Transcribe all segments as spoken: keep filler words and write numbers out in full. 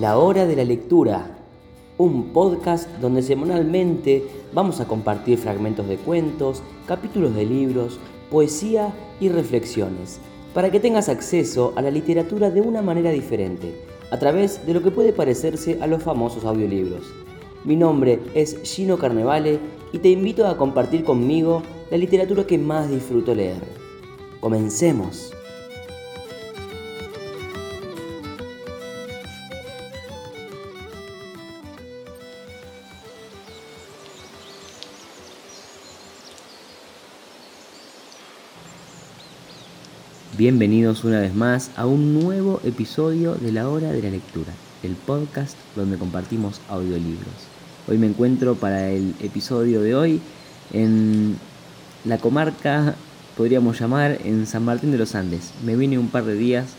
La Hora de la Lectura, un podcast donde semanalmente vamos a compartir fragmentos de cuentos, capítulos de libros, poesía y reflexiones, para que tengas acceso a la literatura de una manera diferente, a través de lo que puede parecerse a los famosos audiolibros. Mi nombre es Gino Carnevale y te invito a compartir conmigo la literatura que más disfruto leer. ¡Comencemos! Bienvenidos una vez más a un nuevo episodio de La Hora de la Lectura, el podcast donde compartimos audiolibros. Hoy me encuentro para el episodio de hoy en la comarca, podríamos llamar, en San Martín de los Andes. Me vine un par de días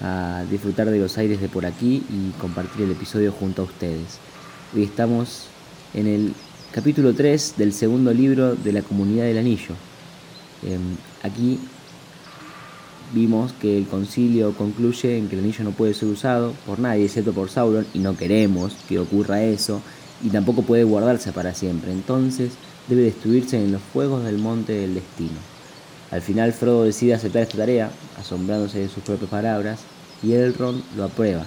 a disfrutar de los aires de por aquí y compartir el episodio junto a ustedes. Hoy estamos en el capítulo tres del segundo libro de La Comunidad del Anillo. Eh, aquí vimos que el concilio concluye en que el anillo no puede ser usado por nadie excepto por Sauron, y no queremos que ocurra eso, y tampoco puede guardarse para siempre, entonces debe destruirse en los fuegos del monte del destino. Al final Frodo decide aceptar esta tarea, asombrándose de sus propias palabras, y Elrond lo aprueba.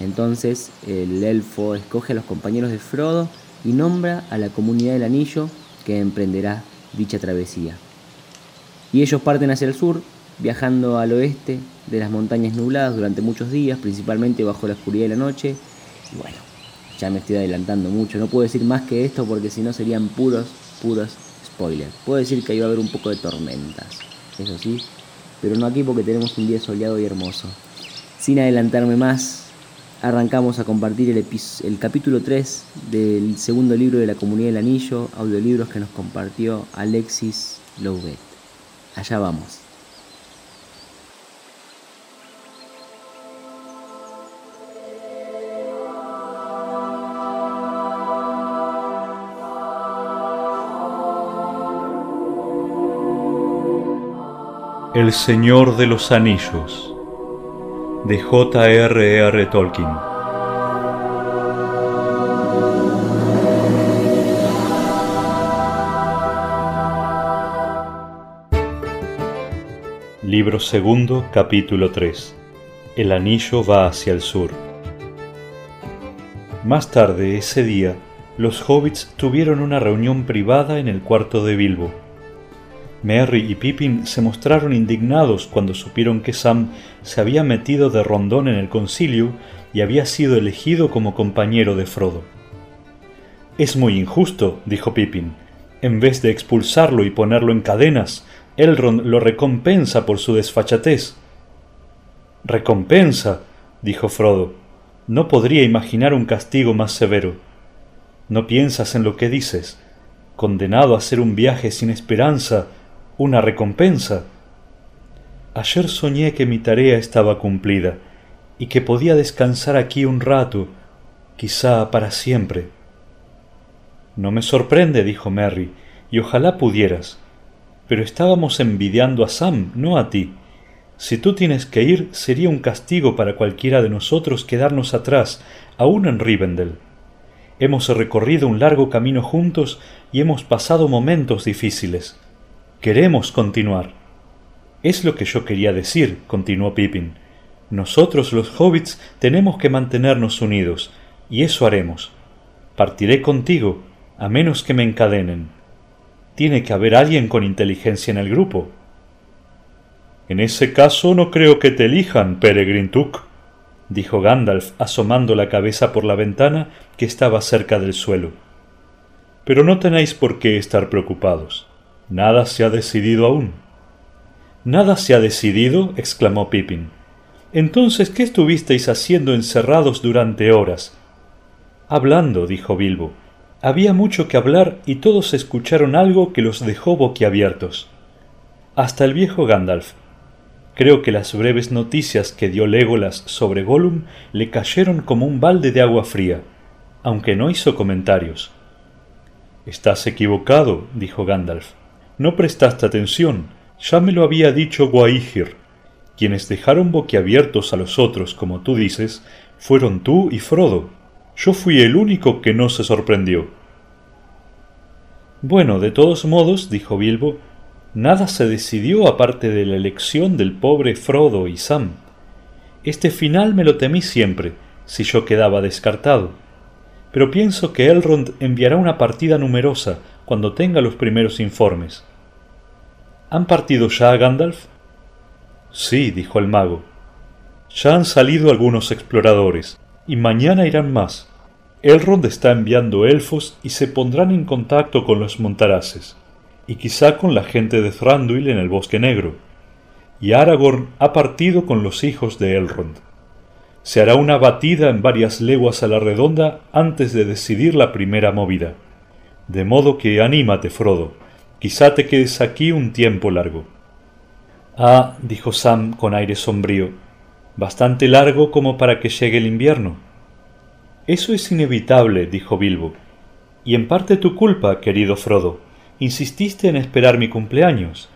Entonces el elfo escoge a los compañeros de Frodo y nombra a la Comunidad del Anillo que emprenderá dicha travesía. Y ellos parten hacia el sur, viajando al oeste de las montañas nubladas durante muchos días, principalmente bajo la oscuridad de la noche. Y bueno, ya me estoy adelantando mucho, no puedo decir más que esto porque si no serían puros, puros spoilers. Puedo decir que iba a haber un poco de tormentas, eso sí, pero no aquí porque tenemos un día soleado y hermoso. Sin adelantarme más, arrancamos a compartir el, epi- el capítulo tres del segundo libro de La Comunidad del Anillo, audiolibros que nos compartió Alexis Louvet. Allá vamos. El Señor de los Anillos, de J R R. Tolkien. Libro segundo, capítulo tres. El anillo va hacia el sur. Más tarde ese día, los hobbits tuvieron una reunión privada en el cuarto de Bilbo. Merry y Pippin se mostraron indignados cuando supieron que Sam se había metido de rondón en el concilio y había sido elegido como compañero de Frodo. «Es muy injusto», dijo Pippin. «En vez de expulsarlo y ponerlo en cadenas, Elrond lo recompensa por su desfachatez». «Recompensa», dijo Frodo. «No podría imaginar un castigo más severo. No piensas en lo que dices. Condenado a hacer un viaje sin esperanza, una recompensa. Ayer soñé que mi tarea estaba cumplida y que podía descansar aquí un rato, quizá para siempre». «No me sorprende», dijo Merry, «y ojalá pudieras. Pero estábamos envidiando a Sam, no a ti. Si tú tienes que ir, sería un castigo para cualquiera de nosotros quedarnos atrás, aún en Rivendell. Hemos recorrido un largo camino juntos y hemos pasado momentos difíciles. Queremos continuar». «Es lo que yo quería decir», continuó Pippin. «Nosotros los hobbits tenemos que mantenernos unidos, y eso haremos. Partiré contigo, a menos que me encadenen. Tiene que haber alguien con inteligencia en el grupo». «En ese caso no creo que te elijan, Peregrin Tuk», dijo Gandalf, asomando la cabeza por la ventana que estaba cerca del suelo. «Pero no tenéis por qué estar preocupados. Nada se ha decidido aún». «¿Nada se ha decidido?», exclamó Pippin. «Entonces, ¿qué estuvisteis haciendo encerrados durante horas?» «Hablando», dijo Bilbo. «Había mucho que hablar y todos escucharon algo que los dejó boquiabiertos. Hasta el viejo Gandalf. Creo que las breves noticias que dio Legolas sobre Gollum le cayeron como un balde de agua fría, aunque no hizo comentarios». «Estás equivocado», dijo Gandalf. «No prestaste atención. Ya me lo había dicho Guaihir. Quienes dejaron boquiabiertos a los otros, como tú dices, Fueron tú y Frodo. Yo fui el único que no se sorprendió. Bueno, de todos modos, dijo Bilbo, nada se decidió aparte de la elección del pobre Frodo y Sam. Este final me lo temí siempre, si yo quedaba descartado. Pero pienso que Elrond enviará una partida numerosa cuando tenga los primeros informes. ¿Han partido ya, Gandalf? Sí, dijo el mago. Ya han salido algunos exploradores, y mañana irán más. Elrond está enviando elfos y se pondrán en contacto con los montaraces, y quizá con la gente de Thranduil en el Bosque Negro. Y Aragorn ha partido con los hijos de Elrond. Se hará una batida en varias leguas a la redonda antes de decidir la primera movida. De modo que anímate, Frodo. Quizá te quedes aquí un tiempo largo. Ah, dijo Sam con aire sombrío, bastante largo como para que llegue el invierno. Eso es inevitable, dijo Bilbo. Y en parte tu culpa, querido Frodo. Insististe en esperar mi cumpleaños.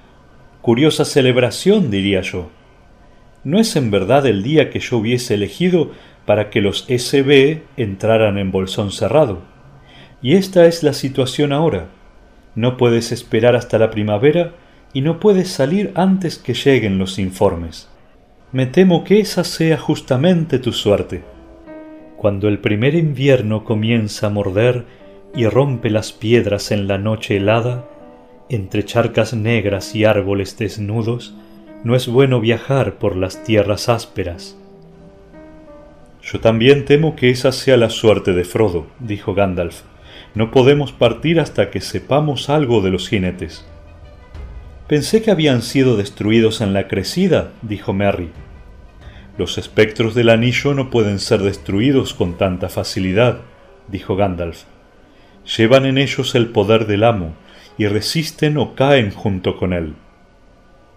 Curiosa celebración, diría yo. ¿No es en verdad el día que yo hubiese elegido para que los S B entraran en bolsón cerrado? Y esta es la situación ahora. No puedes esperar hasta la primavera y no puedes salir antes que lleguen los informes. Me temo que esa sea justamente tu suerte. Cuando el primer invierno comienza a morder y rompe las piedras en la noche helada, entre charcas negras y árboles desnudos, no es bueno viajar por las tierras ásperas. Yo también temo que esa sea la suerte de Frodo, dijo Gandalf. No podemos partir hasta que sepamos algo de los jinetes. Pensé que habían sido destruidos en la crecida, dijo Merry. Los espectros del anillo no pueden ser destruidos con tanta facilidad, dijo Gandalf. Llevan en ellos el poder del amo, y resisten o caen junto con él.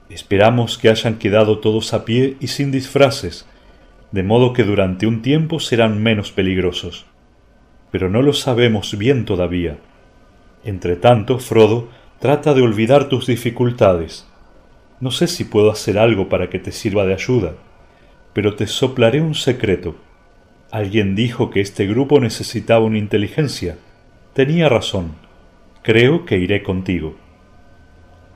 Esperamos que hayan quedado todos a pie y sin disfraces, de modo que durante un tiempo serán menos peligrosos. Pero no lo sabemos bien todavía. Entretanto, Frodo, trata de olvidar tus dificultades. No sé si puedo hacer algo para que te sirva de ayuda, pero te soplaré un secreto. Alguien dijo que este grupo necesitaba una inteligencia. Tenía razón. Creo que iré contigo.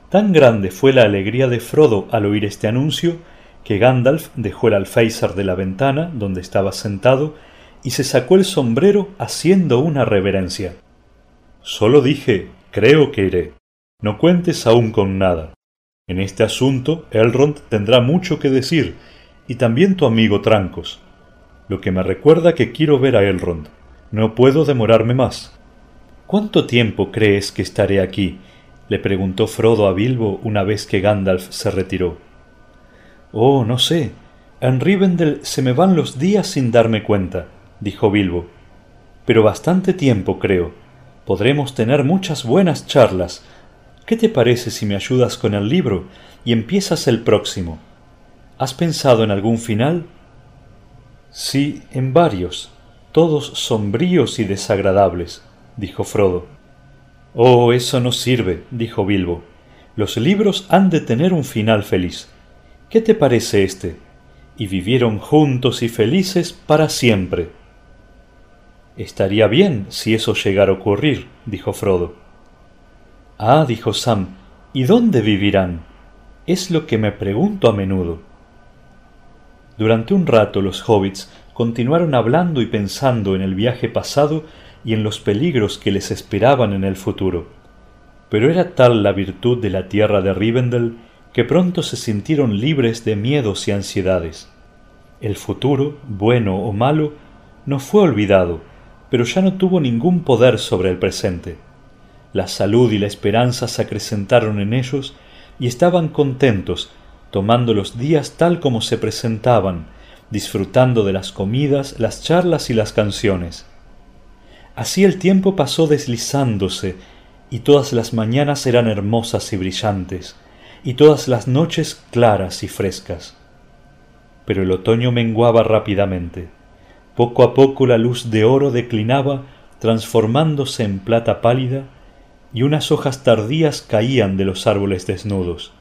Tan grande fue la alegría de Frodo al oír este anuncio que Gandalf dejó el alféizar de la ventana donde estaba sentado y se sacó el sombrero haciendo una reverencia. Solo dije, creo que iré. No cuentes aún con nada. En este asunto Elrond tendrá mucho que decir y también tu amigo Trancos. Lo que me recuerda que quiero ver a Elrond. No puedo demorarme más. ¿Cuánto tiempo crees que estaré aquí?, le preguntó Frodo a Bilbo una vez que Gandalf se retiró. Oh, no sé. En Rivendell se me van los días sin darme cuenta, dijo Bilbo. Pero bastante tiempo, creo. Podremos tener muchas buenas charlas. ¿Qué te parece si me ayudas con el libro y empiezas el próximo? ¿Has pensado en algún final? Sí, en varios. Todos sombríos y desagradables, dijo Frodo. —Oh, eso no sirve —dijo Bilbo—. Los libros han de tener un final feliz. ¿Qué te parece este? Y vivieron juntos y felices para siempre. —Estaría bien si eso llegara a ocurrir —dijo Frodo. —Ah —dijo Sam—, ¿y dónde vivirán? Es lo que me pregunto a menudo. Durante un rato los hobbits continuaron hablando y pensando en el viaje pasado y en los peligros que les esperaban en el futuro. Pero era tal la virtud de la tierra de Rivendell que pronto se sintieron libres de miedos y ansiedades. El futuro, bueno o malo, no fue olvidado, pero ya no tuvo ningún poder sobre el presente. La salud y la esperanza se acrecentaron en ellos y estaban contentos, tomando los días tal como se presentaban, disfrutando de las comidas, las charlas y las canciones. Así el tiempo pasó deslizándose, y todas las mañanas eran hermosas y brillantes, y todas las noches claras y frescas. Pero el otoño menguaba rápidamente. Poco a poco la luz de oro declinaba, transformándose en plata pálida, y unas hojas tardías caían de los árboles desnudos.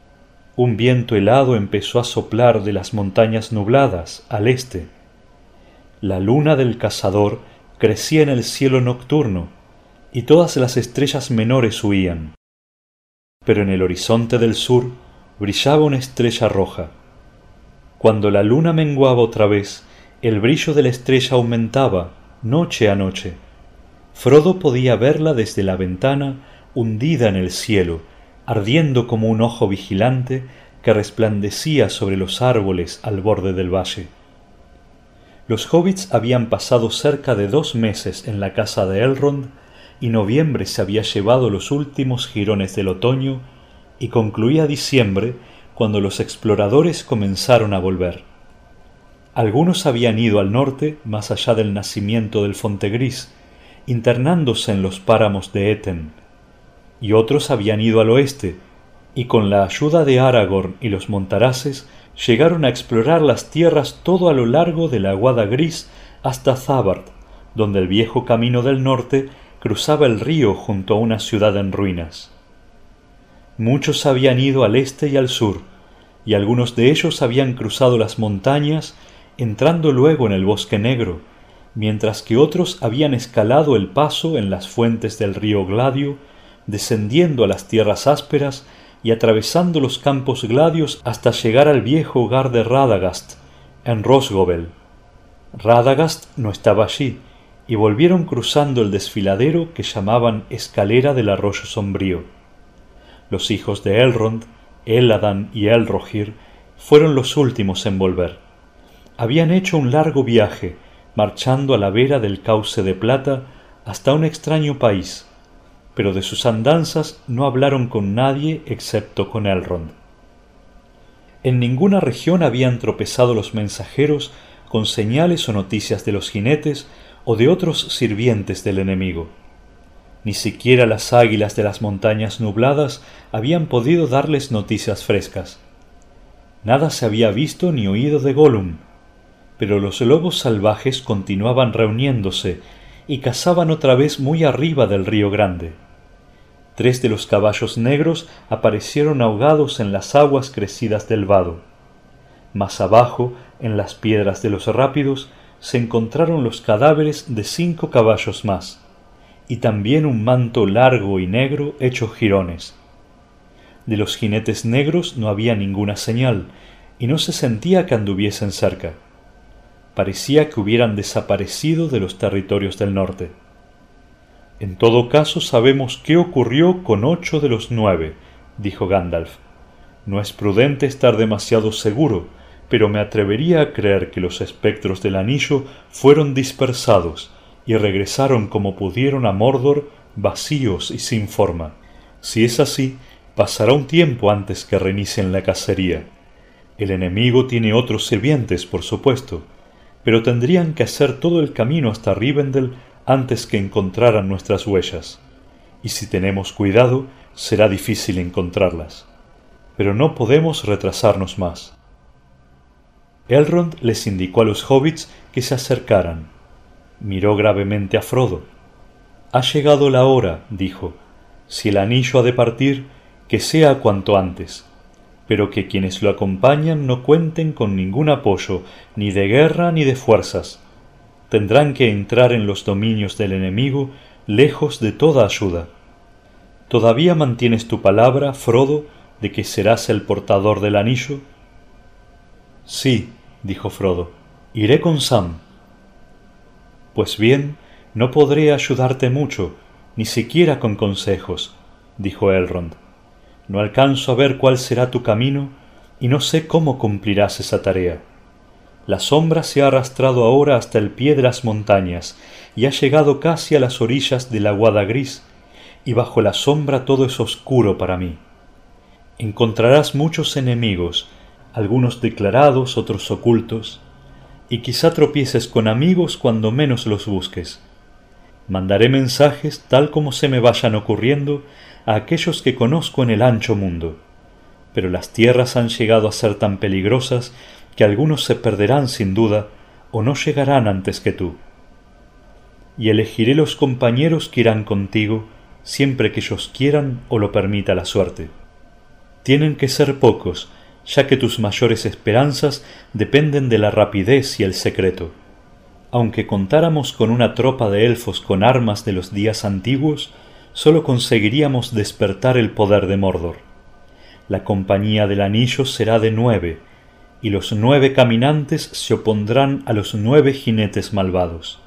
Un viento helado empezó a soplar de las montañas nubladas al este. La luna del cazador crecía en el cielo nocturno, y todas las estrellas menores huían. Pero en el horizonte del sur brillaba una estrella roja. Cuando la luna menguaba otra vez, el brillo de la estrella aumentaba, noche a noche. Frodo podía verla desde la ventana, hundida en el cielo, ardiendo como un ojo vigilante que resplandecía sobre los árboles al borde del valle. Los hobbits habían pasado cerca de dos meses en la casa de Elrond, y noviembre se había llevado los últimos jirones del otoño, y concluía diciembre cuando los exploradores comenzaron a volver. Algunos habían ido al norte, más allá del nacimiento del Fonte Gris, internándose en los páramos de Eten, y otros habían ido al oeste, y con la ayuda de Aragorn y los montaraces llegaron a explorar las tierras todo a lo largo de la Aguada Gris hasta Zabard, donde el viejo camino del norte cruzaba el río junto a una ciudad en ruinas. Muchos habían ido al este y al sur, y algunos de ellos habían cruzado las montañas, entrando luego en el Bosque Negro, mientras que otros habían escalado el paso en las fuentes del río Gladio, descendiendo a las tierras ásperas y atravesando los campos gladios hasta llegar al viejo hogar de Radagast, en Rosgobel. Radagast no estaba allí, y volvieron cruzando el desfiladero que llamaban Escalera del Arroyo Sombrío. Los hijos de Elrond, Eladan y Elrohir, fueron los últimos en volver. Habían hecho un largo viaje, marchando a la vera del Cauce de Plata hasta un extraño país, pero de sus andanzas no hablaron con nadie excepto con Elrond. En ninguna región habían tropezado los mensajeros con señales o noticias de los jinetes o de otros sirvientes del enemigo. Ni siquiera las águilas de las montañas nubladas habían podido darles noticias frescas. Nada se había visto ni oído de Gollum, pero los lobos salvajes continuaban reuniéndose y cazaban otra vez muy arriba del río Grande. Tres de los caballos negros aparecieron ahogados en las aguas crecidas del vado. Más abajo, en las piedras de los rápidos, se encontraron los cadáveres de cinco caballos más, y también un manto largo y negro hecho jirones. De los jinetes negros no había ninguna señal, y no se sentía que anduviesen cerca. Parecía que hubieran desaparecido de los territorios del norte. «En todo caso sabemos qué ocurrió con ocho de los nueve», dijo Gandalf. «No es prudente estar demasiado seguro, pero me atrevería a creer que los espectros del anillo fueron dispersados y regresaron como pudieron a Mordor, vacíos y sin forma. Si es así, pasará un tiempo antes que reinicien la cacería. El enemigo tiene otros sirvientes, por supuesto, pero tendrían que hacer todo el camino hasta Rivendell antes que encontraran nuestras huellas. Y si tenemos cuidado, será difícil encontrarlas. Pero no podemos retrasarnos más». Elrond les indicó a los hobbits que se acercaran. Miró gravemente a Frodo. «Ha llegado la hora», dijo. «Si el anillo ha de partir, que sea cuanto antes, pero que quienes lo acompañan no cuenten con ningún apoyo, ni de guerra ni de fuerzas. Tendrán que entrar en los dominios del enemigo, lejos de toda ayuda. ¿Todavía mantienes tu palabra, Frodo, de que serás el portador del anillo?» «Sí», dijo Frodo, «iré con Sam». «Pues bien, no podré ayudarte mucho, ni siquiera con consejos», dijo Elrond. «No alcanzo a ver cuál será tu camino, y no sé cómo cumplirás esa tarea. La sombra se ha arrastrado ahora hasta el pie de las montañas, y ha llegado casi a las orillas de la Aguada Gris, y bajo la sombra todo es oscuro para mí. Encontrarás muchos enemigos, algunos declarados, otros ocultos, y quizá tropieces con amigos cuando menos los busques. Mandaré mensajes, tal como se me vayan ocurriendo, a aquellos que conozco en el ancho mundo. Pero las tierras han llegado a ser tan peligrosas que algunos se perderán sin duda, o no llegarán antes que tú. Y elegiré los compañeros que irán contigo, siempre que ellos quieran o lo permita la suerte. Tienen que ser pocos, ya que tus mayores esperanzas dependen de la rapidez y el secreto. Aunque contáramos con una tropa de elfos con armas de los días antiguos, solo conseguiríamos despertar el poder de Mordor. La Compañía del Anillo será de nueve, y los nueve caminantes se opondrán a los nueve jinetes malvados.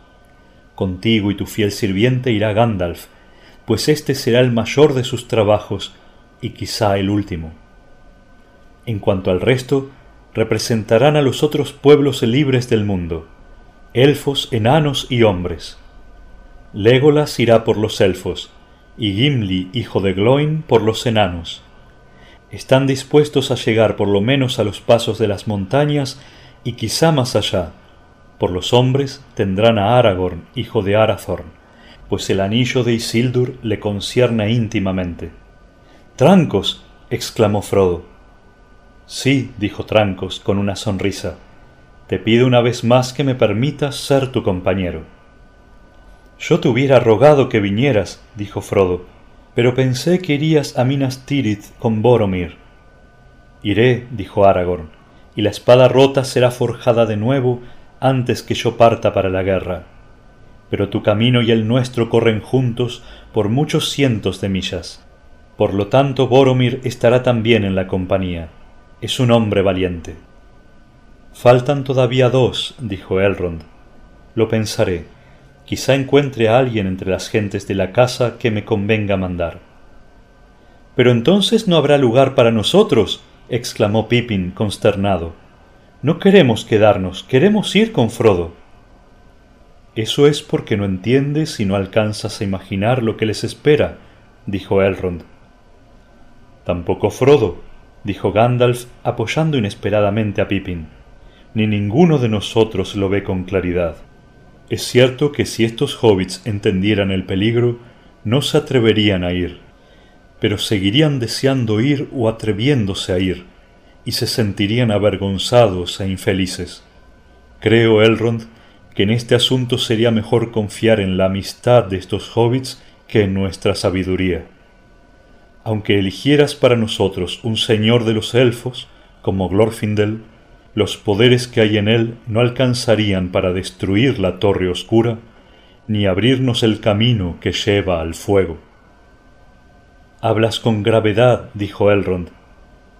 Contigo y tu fiel sirviente irá Gandalf, pues este será el mayor de sus trabajos y quizá el último. En cuanto al resto, representarán a los otros pueblos libres del mundo, elfos, enanos y hombres. Legolas irá por los elfos, y Gimli, hijo de Gloin, por los enanos. Están dispuestos a llegar por lo menos a los pasos de las montañas y quizá más allá. Por los hombres tendrán a Aragorn, hijo de Arathorn, pues el anillo de Isildur le concierne íntimamente. —¡Trancos! —exclamó Frodo. —Sí —dijo Trancos con una sonrisa—, te pido una vez más que me permitas ser tu compañero. —Yo te hubiera rogado que vinieras —dijo Frodo—, pero pensé que irías a Minas Tirith con Boromir. —Iré —dijo Aragorn—, y la espada rota será forjada de nuevo antes que yo parta para la guerra. Pero tu camino y el nuestro corren juntos por muchos cientos de millas. Por lo tanto, Boromir estará también en la compañía. Es un hombre valiente. —Faltan todavía dos —dijo Elrond—. Lo pensaré. Quizá encuentre a alguien entre las gentes de la casa que me convenga mandar. —Pero entonces no habrá lugar para nosotros —exclamó Pippin, consternado—. No queremos quedarnos, queremos ir con Frodo. —Eso es porque no entiendes y no alcanzas a imaginar lo que les espera —dijo Elrond. —Tampoco Frodo —dijo Gandalf, apoyando inesperadamente a Pippin—, ni ninguno de nosotros lo ve con claridad. Es cierto que si estos hobbits entendieran el peligro, no se atreverían a ir, pero seguirían deseando ir o atreviéndose a ir, y se sentirían avergonzados e infelices. Creo, Elrond, que en este asunto sería mejor confiar en la amistad de estos hobbits que en nuestra sabiduría. Aunque eligieras para nosotros un señor de los elfos, como Glorfindel, los poderes que hay en él no alcanzarían para destruir la Torre Oscura, ni abrirnos el camino que lleva al fuego. —Hablas con gravedad —dijo Elrond—,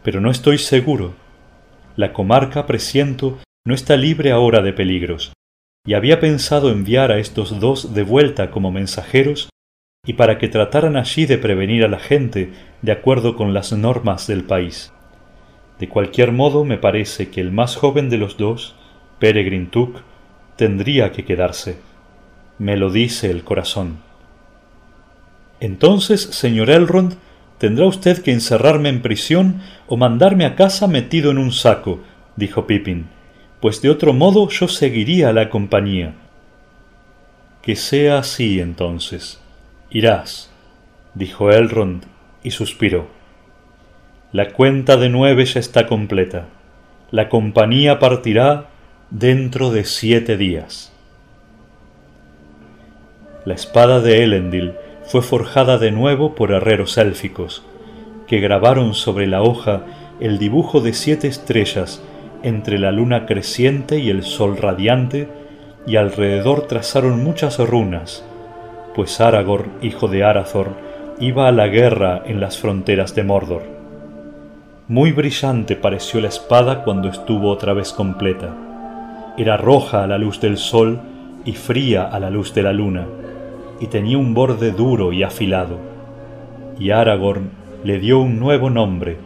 pero no estoy seguro. La comarca, presiento, no está libre ahora de peligros, y había pensado enviar a estos dos de vuelta como mensajeros y para que trataran allí de prevenir a la gente de acuerdo con las normas del país. De cualquier modo, me parece que el más joven de los dos, Peregrin Tuk, tendría que quedarse. Me lo dice el corazón. —Entonces, señor Elrond, tendrá usted que encerrarme en prisión o mandarme a casa metido en un saco —dijo Pippin—, pues de otro modo yo seguiría a la compañía. —Que sea así, entonces. Irás —dijo Elrond, y suspiró—. La cuenta de nueve ya está completa. La compañía partirá dentro de siete días. La espada de Elendil fue forjada de nuevo por herreros élficos, que grabaron sobre la hoja el dibujo de siete estrellas entre la luna creciente y el sol radiante, y alrededor trazaron muchas runas, pues Aragorn, hijo de Arathorn, iba a la guerra en las fronteras de Mordor. Muy brillante pareció la espada cuando estuvo otra vez completa. Era roja a la luz del sol y fría a la luz de la luna, y tenía un borde duro y afilado. Y Aragorn le dio un nuevo nombre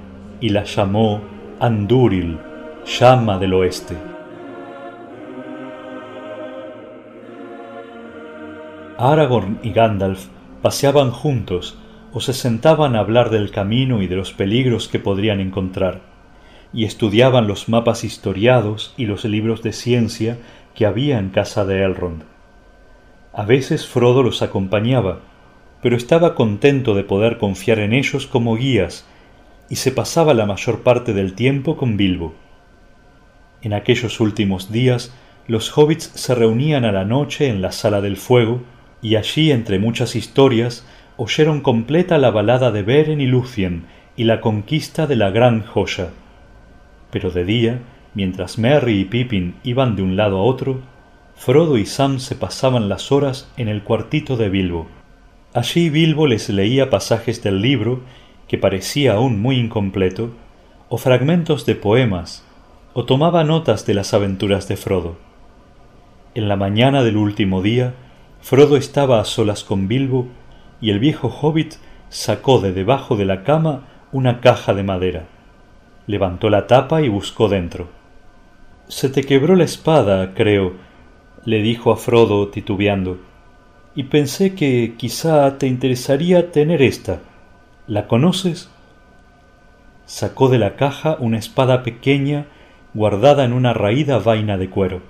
y la llamó Andúril, llama del oeste. Aragorn y Gandalf paseaban juntos o se sentaban a hablar del camino y de los peligros que podrían encontrar, y estudiaban los mapas historiados y los libros de ciencia que había en casa de Elrond. A veces Frodo los acompañaba, pero estaba contento de poder confiar en ellos como guías, y se pasaba la mayor parte del tiempo con Bilbo. En aquellos últimos días, los hobbits se reunían a la noche en la Sala del Fuego, y allí, entre muchas historias, oyeron completa la balada de Beren y Lúthien y la conquista de la Gran Joya. Pero de día, mientras Merry y Pippin iban de un lado a otro, Frodo y Sam se pasaban las horas en el cuartito de Bilbo. Allí Bilbo les leía pasajes del libro, que parecía aún muy incompleto, o fragmentos de poemas, o tomaba notas de las aventuras de Frodo. En la mañana del último día, Frodo estaba a solas con Bilbo, y el viejo hobbit sacó de debajo de la cama una caja de madera. Levantó la tapa y buscó dentro. «Se te quebró la espada, creo», le dijo a Frodo titubeando, «y pensé que quizá te interesaría tener esta. ¿La conoces?». Sacó de la caja una espada pequeña guardada en una raída vaina de cuero.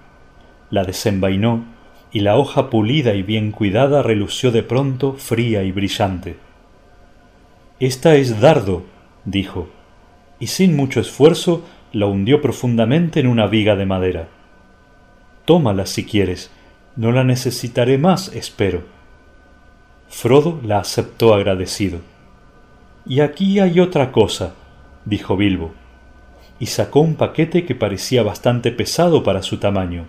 La desenvainó y la hoja pulida y bien cuidada relució de pronto fría y brillante. «Esta es dardo», dijo, y sin mucho esfuerzo la hundió profundamente en una viga de madera. «Tómala si quieres, no la necesitaré más, espero». Frodo la aceptó agradecido. «Y aquí hay otra cosa», dijo Bilbo, y sacó un paquete que parecía bastante pesado para su tamaño.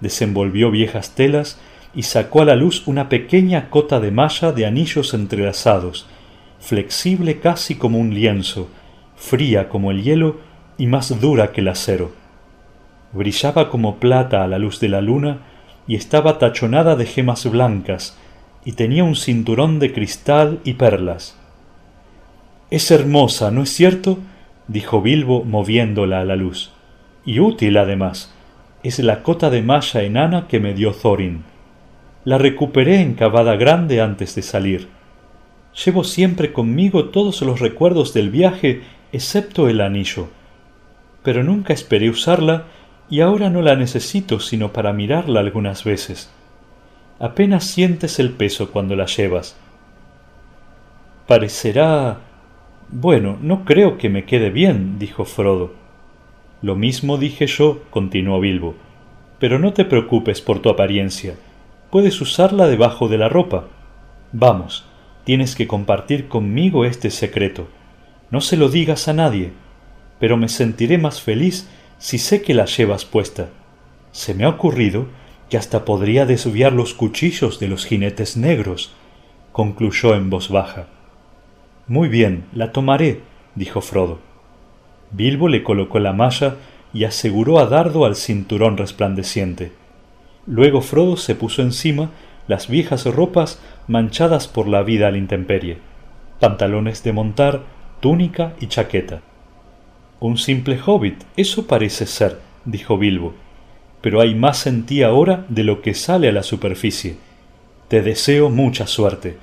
Desenvolvió viejas telas y sacó a la luz una pequeña cota de malla de anillos entrelazados, flexible casi como un lienzo, fría como el hielo y más dura que el acero. Brillaba como plata a la luz de la luna y estaba tachonada de gemas blancas y tenía un cinturón de cristal y perlas. «Es hermosa, ¿no es cierto?», dijo Bilbo moviéndola a la luz. «Y útil, además. Es la cota de malla enana que me dio Thorin. La recuperé en Cavada Grande antes de salir. Llevo siempre conmigo todos los recuerdos del viaje, excepto el anillo. Pero nunca esperé usarla y ahora no la necesito sino para mirarla algunas veces. Apenas sientes el peso cuando la llevas. Parecerá... Bueno, no creo que me quede bien», dijo Frodo. «Lo mismo dije yo», continuó Bilbo, «pero no te preocupes por tu apariencia. Puedes usarla debajo de la ropa. Vamos, tienes que compartir conmigo este secreto. No se lo digas a nadie, pero me sentiré más feliz si sé que la llevas puesta. Se me ha ocurrido que hasta podría desviar los cuchillos de los jinetes negros», concluyó en voz baja. «Muy bien, la tomaré», dijo Frodo. Bilbo le colocó la malla y aseguró a dardo al cinturón resplandeciente. Luego Frodo se puso encima las viejas ropas manchadas por la vida a la intemperie, pantalones de montar, túnica y chaqueta. «Un simple hobbit, eso parece ser», dijo Bilbo, «pero hay más en ti ahora de lo que sale a la superficie. Te deseo mucha suerte».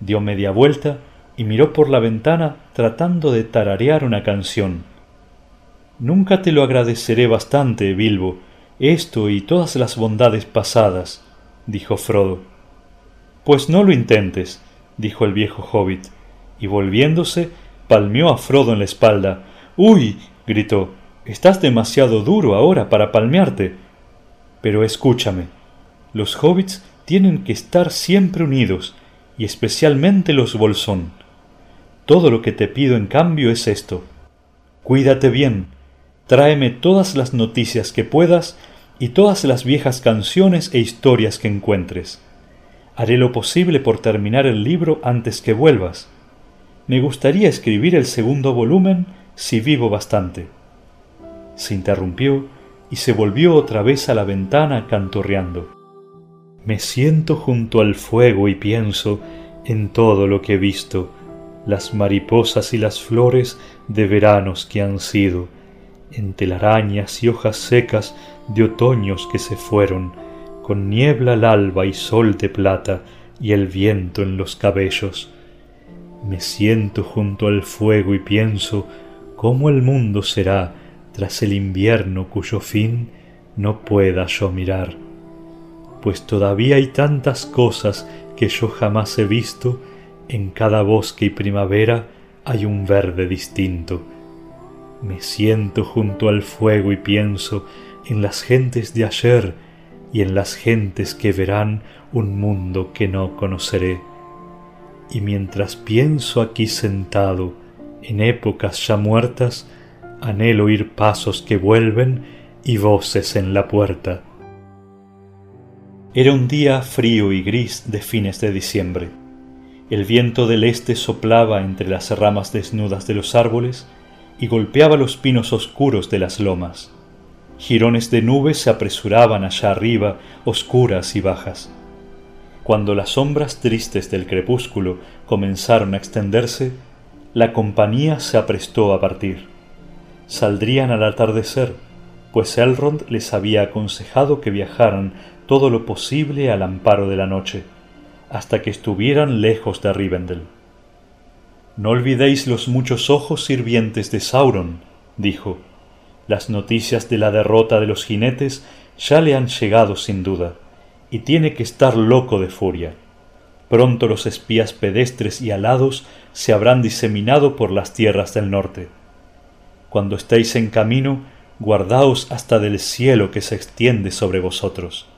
Dio media vuelta y miró por la ventana tratando de tararear una canción. «Nunca te lo agradeceré bastante, Bilbo, esto y todas las bondades pasadas», dijo Frodo. «Pues no lo intentes», dijo el viejo hobbit, y volviéndose palmeó a Frodo en la espalda. «¡Uy!», gritó, «estás demasiado duro ahora para palmearte. Pero escúchame, los hobbits tienen que estar siempre unidos, y especialmente los bolsón. Todo lo que te pido en cambio es esto. Cuídate bien, tráeme todas las noticias que puedas y todas las viejas canciones e historias que encuentres. Haré lo posible por terminar el libro antes que vuelvas. Me gustaría escribir el segundo volumen si vivo bastante». Se interrumpió y se volvió otra vez a la ventana canturreando. «Me siento junto al fuego y pienso en todo lo que he visto, las mariposas y las flores de veranos que han sido, en telarañas y hojas secas de otoños que se fueron, con niebla al alba y sol de plata y el viento en los cabellos. Me siento junto al fuego y pienso cómo el mundo será tras el invierno cuyo fin no pueda yo mirar. Pues todavía hay tantas cosas que yo jamás he visto. En cada bosque y primavera hay un verde distinto. Me siento junto al fuego y pienso en las gentes de ayer y en las gentes que verán un mundo que no conoceré. Y mientras pienso aquí sentado, en épocas ya muertas, anhelo oír pasos que vuelven y voces en la puerta. Era un día frío y gris de fines de diciembre. El viento del este soplaba entre las ramas desnudas de los árboles y golpeaba los pinos oscuros de las lomas. Jirones de nubes se apresuraban allá arriba, oscuras y bajas. Cuando las sombras tristes del crepúsculo comenzaron a extenderse, la compañía se aprestó a partir. Saldrían al atardecer, pues Elrond les había aconsejado que viajaran todo lo posible al amparo de la noche, hasta que estuvieran lejos de Rivendell. «No olvidéis los muchos ojos sirvientes de Sauron», dijo. «Las noticias de la derrota de los jinetes ya le han llegado sin duda, y tiene que estar loco de furia. Pronto los espías pedestres y alados se habrán diseminado por las tierras del norte. Cuando estéis en camino, guardaos hasta del cielo que se extiende sobre vosotros».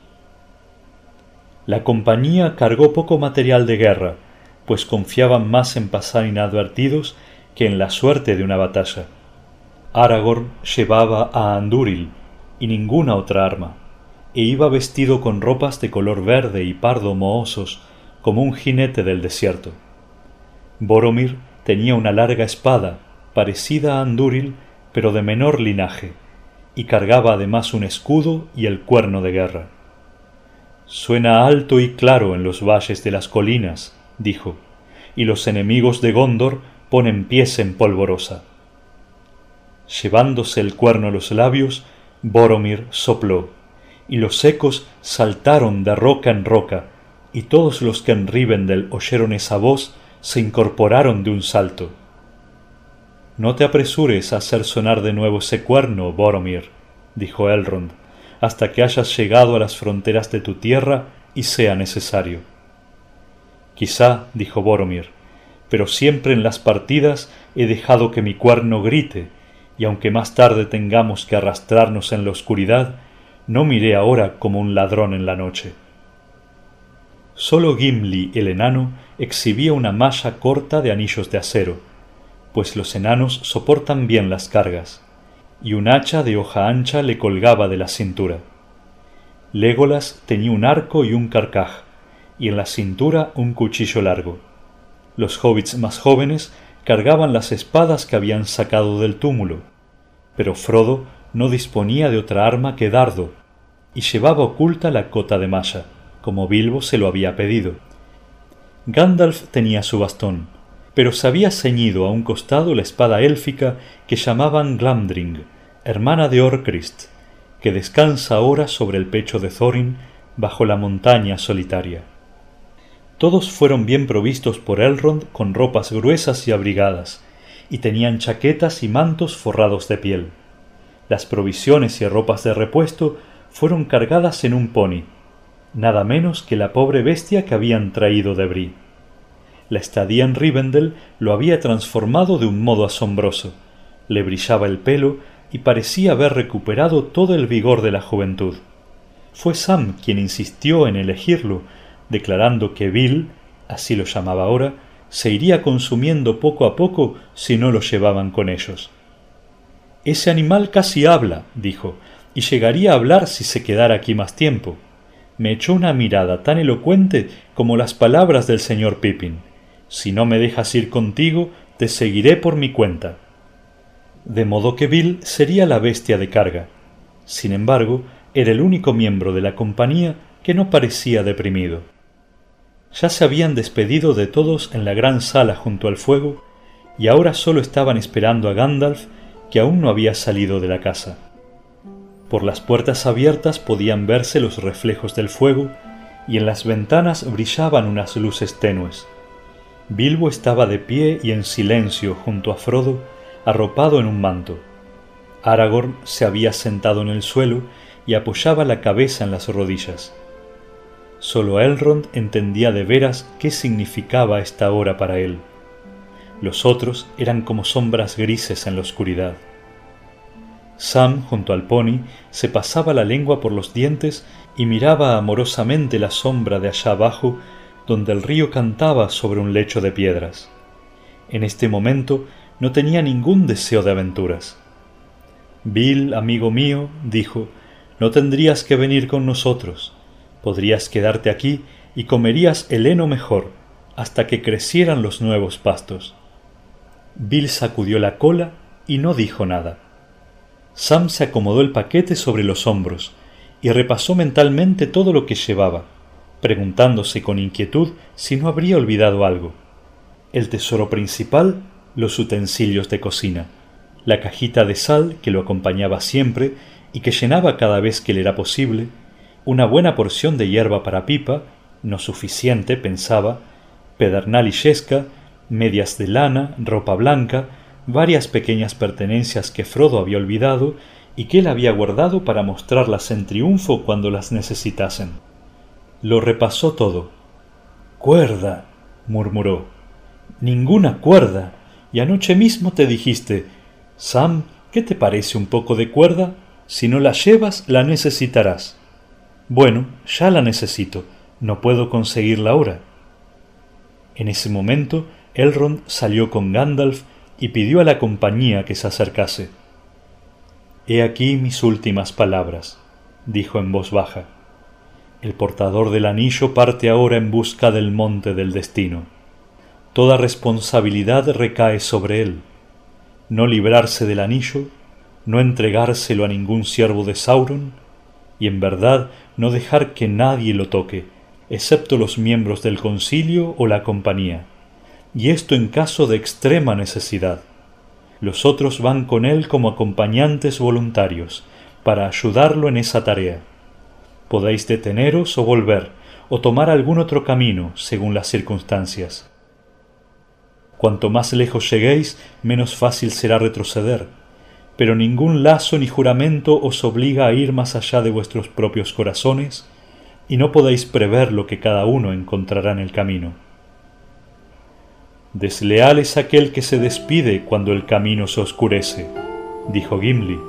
La compañía cargó poco material de guerra, pues confiaban más en pasar inadvertidos que en la suerte de una batalla. Aragorn llevaba a Andúril y ninguna otra arma, e iba vestido con ropas de color verde y pardo mohosos, como un jinete del desierto. Boromir tenía una larga espada, parecida a Andúril, pero de menor linaje, y cargaba además un escudo y el cuerno de guerra. «Suena alto y claro en los valles de las colinas», dijo, «y los enemigos de Gondor ponen pies en polvorosa». Llevándose el cuerno a los labios, Boromir sopló, y los ecos saltaron de roca en roca, y todos los que en Rivendell oyeron esa voz se incorporaron de un salto. «No te apresures a hacer sonar de nuevo ese cuerno, Boromir», dijo Elrond, «hasta que hayas llegado a las fronteras de tu tierra y sea necesario». «Quizá», dijo Boromir, «pero siempre en las partidas he dejado que mi cuerno grite, y aunque más tarde tengamos que arrastrarnos en la oscuridad, no miré ahora como un ladrón en la noche». Solo Gimli, el enano, exhibía una malla corta de anillos de acero, pues los enanos soportan bien las cargas, y un hacha de hoja ancha le colgaba de la cintura. Legolas tenía un arco y un carcaj, y en la cintura un cuchillo largo. Los hobbits más jóvenes cargaban las espadas que habían sacado del túmulo, pero Frodo no disponía de otra arma que dardo, y llevaba oculta la cota de malla, como Bilbo se lo había pedido. Gandalf tenía su bastón, pero se había ceñido a un costado la espada élfica que llamaban Glamdring, hermana de Orcrist, que descansa ahora sobre el pecho de Thorin bajo la montaña solitaria. Todos fueron bien provistos por Elrond con ropas gruesas y abrigadas, y tenían chaquetas y mantos forrados de piel. Las provisiones y ropas de repuesto fueron cargadas en un pony, nada menos que la pobre bestia que habían traído de Bree. La estadía en Rivendell lo había transformado de un modo asombroso. Le brillaba el pelo y parecía haber recuperado todo el vigor de la juventud. Fue Sam quien insistió en elegirlo, declarando que Bill, así lo llamaba ahora, se iría consumiendo poco a poco si no lo llevaban con ellos. «Ese animal casi habla», dijo, «y llegaría a hablar si se quedara aquí más tiempo. Me echó una mirada tan elocuente como las palabras del señor Pippin. Si no me dejas ir contigo, te seguiré por mi cuenta». De modo que Bill sería la bestia de carga. Sin embargo, era el único miembro de la compañía que no parecía deprimido. Ya se habían despedido de todos en la gran sala junto al fuego, y ahora solo estaban esperando a Gandalf, que aún no había salido de la casa. Por las puertas abiertas podían verse los reflejos del fuego, y en las ventanas brillaban unas luces tenues. Bilbo estaba de pie y en silencio junto a Frodo, arropado en un manto. Aragorn se había sentado en el suelo y apoyaba la cabeza en las rodillas. Solo Elrond entendía de veras qué significaba esta hora para él. Los otros eran como sombras grises en la oscuridad. Sam, junto al pony, se pasaba la lengua por los dientes y miraba amorosamente la sombra de allá abajo, donde el río cantaba sobre un lecho de piedras. En este momento no tenía ningún deseo de aventuras. «Bill, amigo mío», dijo, «no tendrías que venir con nosotros. Podrías quedarte aquí y comerías el heno mejor, hasta que crecieran los nuevos pastos. Bill sacudió la cola y no dijo nada. Sam se acomodó el paquete sobre los hombros y repasó mentalmente todo lo que llevaba, preguntándose con inquietud si no habría olvidado algo. El tesoro principal, los utensilios de cocina, la cajita de sal que lo acompañaba siempre y que llenaba cada vez que le era posible, una buena porción de hierba para pipa, no suficiente, pensaba, pedernal y yesca, medias de lana, ropa blanca, varias pequeñas pertenencias que Frodo había olvidado y que él había guardado para mostrarlas en triunfo cuando las necesitasen. Lo repasó todo. «Cuerda», murmuró. «Ninguna cuerda. Y anoche mismo te dijiste, Sam, ¿qué te parece un poco de cuerda? Si no la llevas, la necesitarás». «Bueno, ya la necesito. No puedo conseguirla ahora». En ese momento, Elrond salió con Gandalf y pidió a la compañía que se acercase. «He aquí mis últimas palabras», dijo en voz baja. «El portador del anillo parte ahora en busca del monte del destino. Toda responsabilidad recae sobre él. No librarse del anillo, no entregárselo a ningún siervo de Sauron, y en verdad no dejar que nadie lo toque, excepto los miembros del concilio o la compañía, y esto en caso de extrema necesidad. Los otros van con él como acompañantes voluntarios, para ayudarlo en esa tarea. Podéis deteneros o volver, o tomar algún otro camino, según las circunstancias. Cuanto más lejos lleguéis, menos fácil será retroceder, pero ningún lazo ni juramento os obliga a ir más allá de vuestros propios corazones, y no podéis prever lo que cada uno encontrará en el camino. Desleal es aquel que se despide cuando el camino se oscurece», dijo Gimli.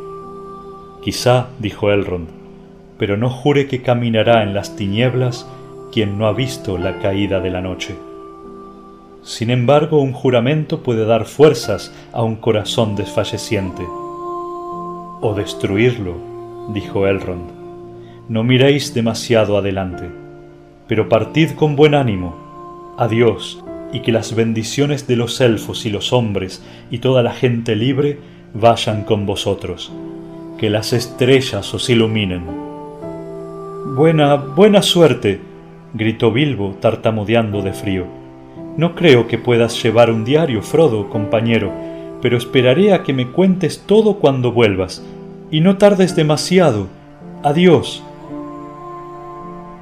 «Quizá», dijo Elrond, «pero no jure que caminará en las tinieblas quien no ha visto la caída de la noche». Sin embargo, un juramento puede dar fuerzas a un corazón desfalleciente. «O destruirlo», dijo Elrond. «No miréis demasiado adelante, pero partid con buen ánimo. Adiós, y que las bendiciones de los elfos y los hombres y toda la gente libre vayan con vosotros. Que las estrellas os iluminen». «Buena, buena suerte», gritó Bilbo, tartamudeando de frío. «No creo que puedas llevar un diario, Frodo, compañero, pero esperaré a que me cuentes todo cuando vuelvas, y no tardes demasiado. Adiós».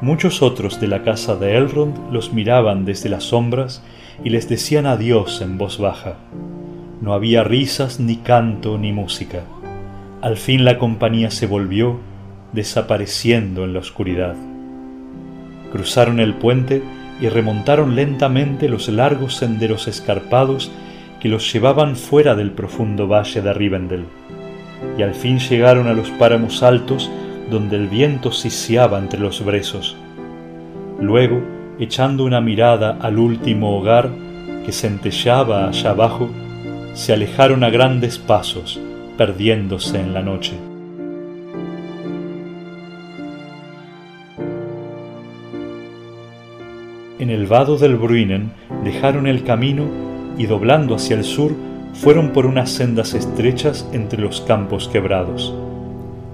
Muchos otros de la casa de Elrond los miraban desde las sombras y les decían adiós en voz baja. No había risas, ni canto, ni música. Al fin la compañía se volvió, desapareciendo en la oscuridad. Cruzaron el puente y remontaron lentamente los largos senderos escarpados que los llevaban fuera del profundo valle de Rivendell, y al fin llegaron a los páramos altos donde el viento siseaba entre los brezos. Luego, echando una mirada al último hogar que centelleaba allá abajo, se alejaron a grandes pasos, perdiéndose en la noche. En el vado del Bruinen dejaron el camino y, doblando hacia el sur, fueron por unas sendas estrechas entre los campos quebrados.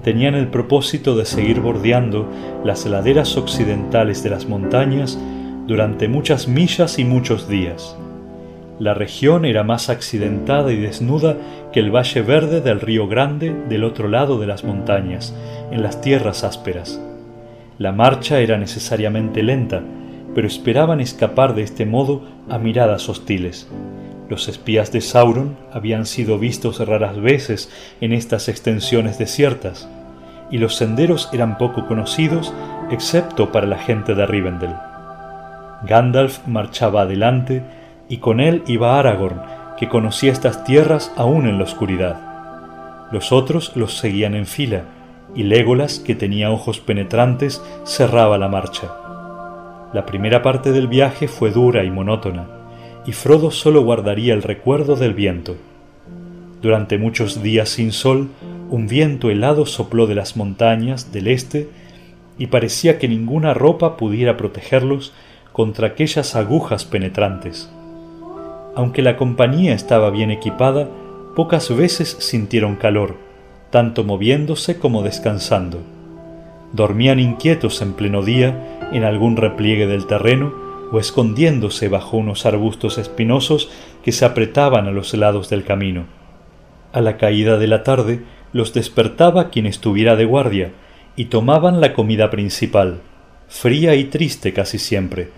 Tenían el propósito de seguir bordeando las laderas occidentales de las montañas durante muchas millas y muchos días. La región era más accidentada y desnuda que el Valle Verde del Río Grande del otro lado de las montañas, en las tierras ásperas. La marcha era necesariamente lenta, pero esperaban escapar de este modo a miradas hostiles. Los espías de Sauron habían sido vistos raras veces en estas extensiones desiertas, y los senderos eran poco conocidos excepto para la gente de Rivendell. Gandalf marchaba adelante y con él iba Aragorn, que conocía estas tierras aún en la oscuridad. Los otros los seguían en fila, y Legolas, que tenía ojos penetrantes, cerraba la marcha. La primera parte del viaje fue dura y monótona, y Frodo solo guardaría el recuerdo del viento. Durante muchos días sin sol, un viento helado sopló de las montañas del este y parecía que ninguna ropa pudiera protegerlos contra aquellas agujas penetrantes. Aunque la compañía estaba bien equipada, pocas veces sintieron calor, tanto moviéndose como descansando. Dormían inquietos en pleno día en algún repliegue del terreno o escondiéndose bajo unos arbustos espinosos que se apretaban a los lados del camino. A la caída de la tarde los despertaba quien estuviera de guardia y tomaban la comida principal, fría y triste casi siempre,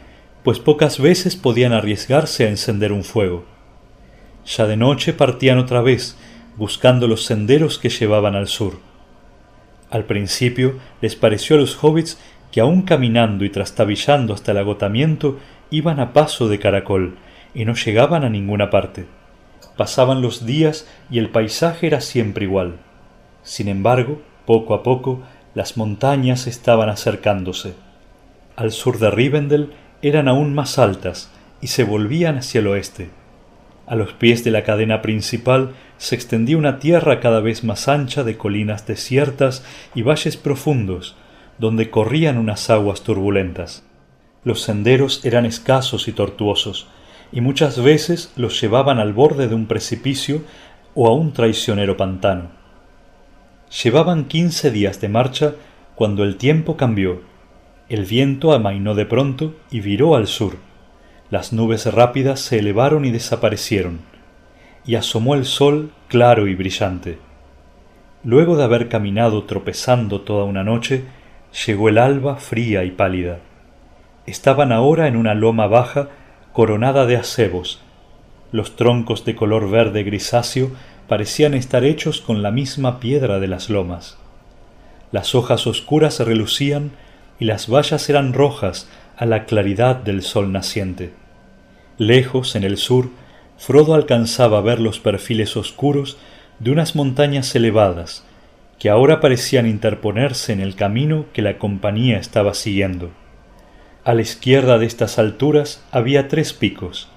pues pocas veces podían arriesgarse a encender un fuego. Ya de noche partían otra vez, buscando los senderos que llevaban al sur. Al principio les pareció a los hobbits que aún caminando y trastabillando hasta el agotamiento iban a paso de caracol y no llegaban a ninguna parte. Pasaban los días y el paisaje era siempre igual. Sin embargo, poco a poco, las montañas estaban acercándose. Al sur de Rivendell eran aún más altas y se volvían hacia el oeste. A los pies de la cadena principal se extendía una tierra cada vez más ancha de colinas desiertas y valles profundos, donde corrían unas aguas turbulentas. Los senderos eran escasos y tortuosos, y muchas veces los llevaban al borde de un precipicio o a un traicionero pantano. Llevaban quince días de marcha cuando el tiempo cambió. El viento amainó de pronto y viró al sur. Las nubes rápidas se elevaron y desaparecieron, y asomó el sol claro y brillante. Luego de haber caminado tropezando toda una noche, llegó el alba fría y pálida. Estaban ahora en una loma baja coronada de acebos. Los troncos de color verde grisáceo parecían estar hechos con la misma piedra de las lomas. Las hojas oscuras relucían y las vallas eran rojas a la claridad del sol naciente. Lejos, en el sur, Frodo alcanzaba a ver los perfiles oscuros de unas montañas elevadas, que ahora parecían interponerse en el camino que la compañía estaba siguiendo. A la izquierda de estas alturas había tres picos.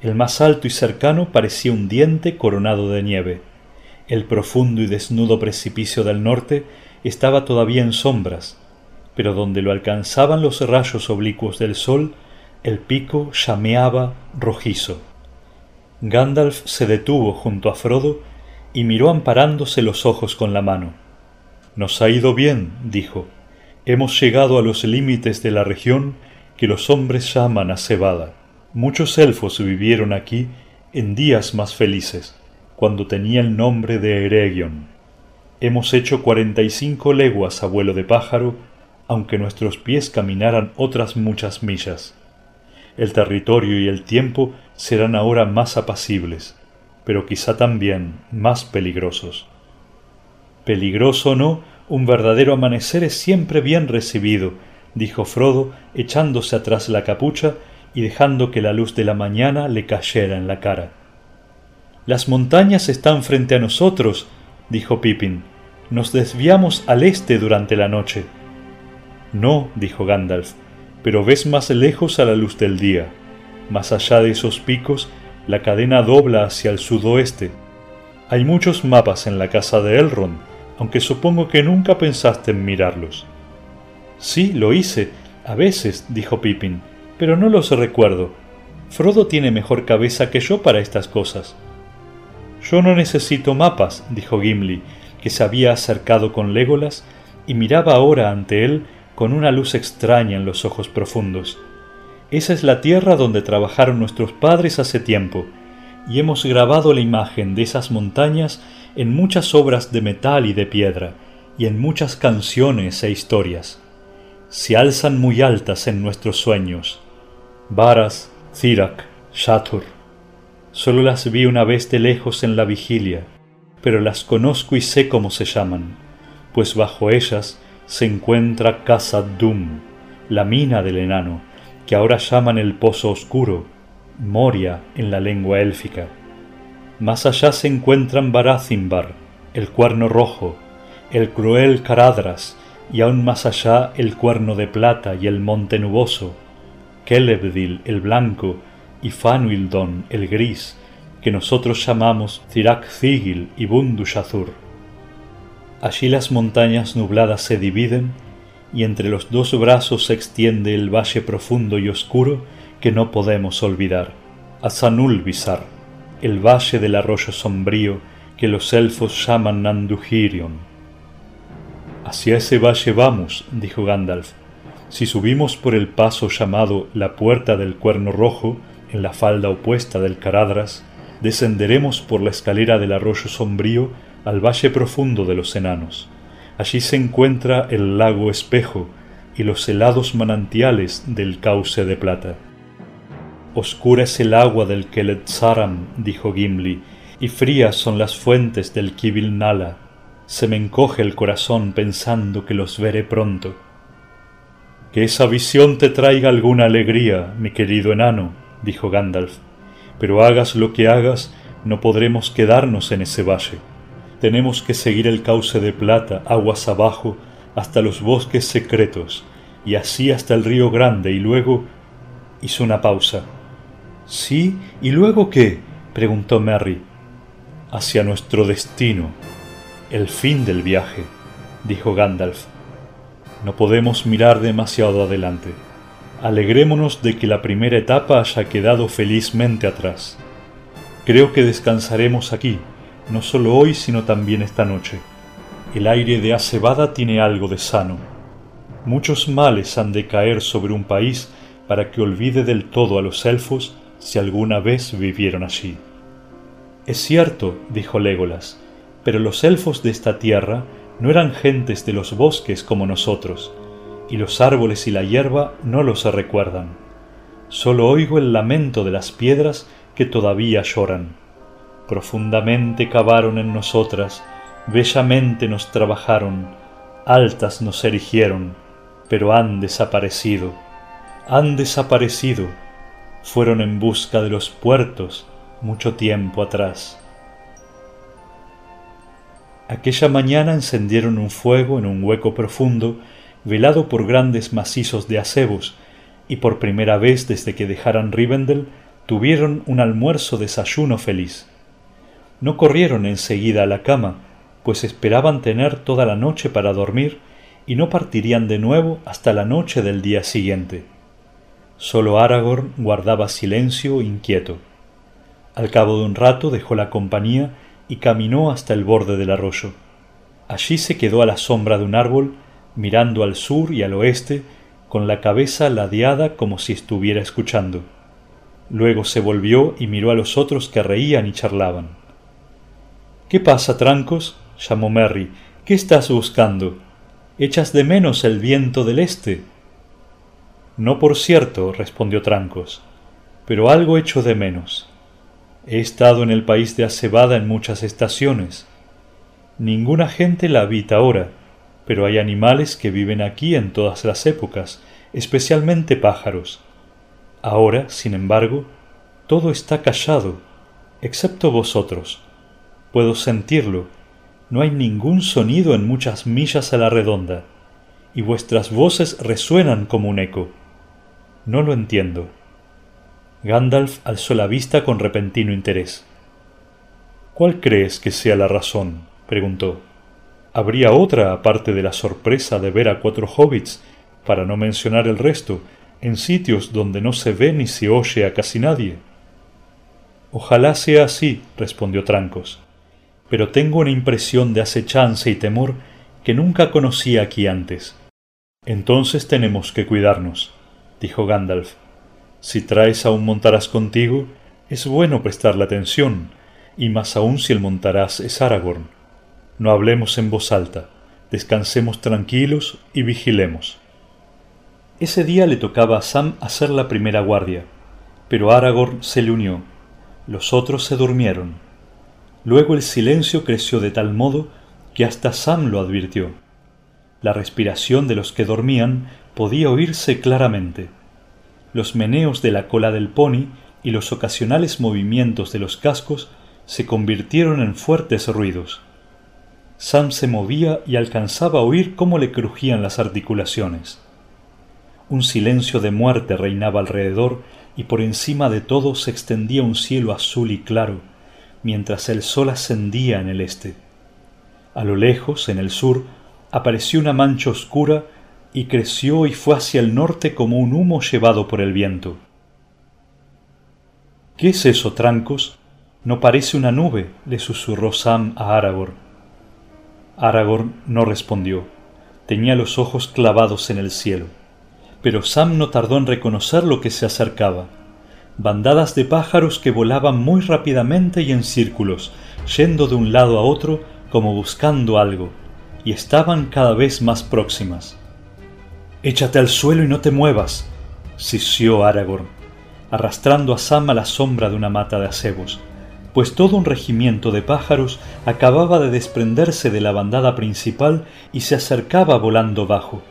El más alto y cercano parecía un diente coronado de nieve. El profundo y desnudo precipicio del norte estaba todavía en sombras, pero donde lo alcanzaban los rayos oblicuos del sol, el pico llameaba rojizo. Gandalf se detuvo junto a Frodo y miró amparándose los ojos con la mano. «Nos ha ido bien», dijo. «Hemos llegado a los límites de la región que los hombres llaman Acebeda. Muchos elfos vivieron aquí en días más felices, cuando tenía el nombre de Eregion. Hemos hecho cuarenta y cinco leguas a vuelo de pájaro, aunque nuestros pies caminaran otras muchas millas. El territorio y el tiempo serán ahora más apacibles, pero quizá también más peligrosos». «Peligroso o no, un verdadero amanecer es siempre bien recibido», dijo Frodo, echándose atrás la capucha y dejando que la luz de la mañana le cayera en la cara. «Las montañas están frente a nosotros», dijo Pippin. «Nos desviamos al este durante la noche». «No», dijo Gandalf, «pero ves más lejos a la luz del día. Más allá de esos picos, la cadena dobla hacia el sudoeste. Hay muchos mapas en la casa de Elrond, aunque supongo que nunca pensaste en mirarlos». «Sí, lo hice, a veces», dijo Pippin, «pero no los recuerdo. Frodo tiene mejor cabeza que yo para estas cosas». «Yo no necesito mapas», dijo Gimli, que se había acercado con Legolas y miraba ahora ante él con una luz extraña en los ojos profundos. «Esa es la tierra donde trabajaron nuestros padres hace tiempo, y hemos grabado la imagen de esas montañas en muchas obras de metal y de piedra, y en muchas canciones e historias. Se alzan muy altas en nuestros sueños. Varas, Zirak, Shatur. Solo las vi una vez de lejos en la vigilia, pero las conozco y sé cómo se llaman, pues bajo ellas se encuentra Khazad Dûm, la mina del enano, que ahora llaman el Pozo Oscuro, Moria en la lengua élfica. Más allá se encuentran Barazimbar, el Cuerno Rojo, el cruel Caradhras, y aún más allá el Cuerno de Plata y el Monte Nuboso, Celebdil el Blanco y Fanuildon el Gris, que nosotros llamamos Zirak Zigil y Bundu Shathur. Allí las montañas nubladas se dividen y entre los dos brazos se extiende el valle profundo y oscuro que no podemos olvidar. Azanulvisar, el valle del arroyo sombrío que los elfos llaman Andúril. Hacia ese valle vamos, dijo Gandalf. Si subimos por el paso llamado la Puerta del Cuerno Rojo, en la falda opuesta del Caradhras, descenderemos por la escalera del arroyo sombrío al valle profundo de los enanos. Allí se encuentra el lago espejo y los helados manantiales del Cauce de Plata. Oscura es el agua del Keletzaram, dijo Gimli, y frías son las fuentes del Kibil Nala. Se me encoge el corazón pensando que los veré pronto. Que esa visión te traiga alguna alegría, mi querido enano, dijo Gandalf, pero hagas lo que hagas, no podremos quedarnos en ese valle. Tenemos que seguir el Cauce de Plata, aguas abajo, hasta los bosques secretos, y así hasta el río Grande, y luego... Hizo una pausa. —¿Sí? ¿Y luego qué? —preguntó Merry. —Hacia nuestro destino, el fin del viaje —dijo Gandalf—. No podemos mirar demasiado adelante. Alegrémonos de que la primera etapa haya quedado felizmente atrás. Creo que descansaremos aquí, no solo hoy, sino también esta noche. El aire de Acebeda tiene algo de sano. Muchos males han de caer sobre un país para que olvide del todo a los elfos si alguna vez vivieron allí. Es cierto, dijo Legolas, pero los elfos de esta tierra no eran gentes de los bosques como nosotros, y los árboles y la hierba no los recuerdan. Solo oigo el lamento de las piedras que todavía lloran. Profundamente cavaron en nosotras, bellamente nos trabajaron, altas nos erigieron, pero han desaparecido, han desaparecido, fueron en busca de los puertos mucho tiempo atrás. Aquella mañana encendieron un fuego en un hueco profundo, velado por grandes macizos de acebos, y por primera vez desde que dejaran Rivendell tuvieron un almuerzo desayuno feliz. No corrieron enseguida a la cama, pues esperaban tener toda la noche para dormir y no partirían de nuevo hasta la noche del día siguiente. Solo Aragorn guardaba silencio inquieto. Al cabo de un rato dejó la compañía y caminó hasta el borde del arroyo. Allí se quedó a la sombra de un árbol, mirando al sur y al oeste, con la cabeza ladeada como si estuviera escuchando. Luego se volvió y miró a los otros que reían y charlaban. —¿Qué pasa, Trancos? —llamó Merry—. ¿Qué estás buscando? ¿Echas de menos el viento del este? —No, por cierto —respondió Trancos—, pero algo echo de menos. He estado en el país de Acebeda en muchas estaciones. Ninguna gente la habita ahora, pero hay animales que viven aquí en todas las épocas, especialmente pájaros. Ahora, sin embargo, todo está callado, excepto vosotros. Puedo sentirlo. No hay ningún sonido en muchas millas a la redonda, y vuestras voces resuenan como un eco. No lo entiendo. Gandalf alzó la vista con repentino interés. —¿Cuál crees que sea la razón? —preguntó. —¿Habría otra, aparte de la sorpresa de ver a cuatro hobbits, para no mencionar el resto, en sitios donde no se ve ni se oye a casi nadie? —Ojalá sea así —respondió Trancos—, pero tengo una impresión de acechanza y temor que nunca conocí aquí antes. —Entonces tenemos que cuidarnos —dijo Gandalf—. Si traes a un montarás contigo, es bueno prestarle atención, y más aún si el montarás es Aragorn. No hablemos en voz alta, descansemos tranquilos y vigilemos. Ese día le tocaba a Sam hacer la primera guardia, pero Aragorn se le unió. Los otros se durmieron. Luego el silencio creció de tal modo que hasta Sam lo advirtió. La respiración de los que dormían podía oírse claramente. Los meneos de la cola del pony y los ocasionales movimientos de los cascos se convirtieron en fuertes ruidos. Sam se movía y alcanzaba a oír cómo le crujían las articulaciones. Un silencio de muerte reinaba alrededor y por encima de todo se extendía un cielo azul y claro, mientras el sol ascendía en el este. A lo lejos, en el sur, apareció una mancha oscura y creció y fue hacia el norte como un humo llevado por el viento. —¿Qué es eso, Trancos? No parece una nube, le susurró Sam a Aragorn. Aragorn no respondió. Tenía los ojos clavados en el cielo. Pero Sam no tardó en reconocer lo que se acercaba. Bandadas de pájaros que volaban muy rápidamente y en círculos, yendo de un lado a otro como buscando algo, y estaban cada vez más próximas. —Échate al suelo y no te muevas —siseó Aragorn, arrastrando a Sam a la sombra de una mata de acebos, pues todo un regimiento de pájaros acababa de desprenderse de la bandada principal y se acercaba volando bajo.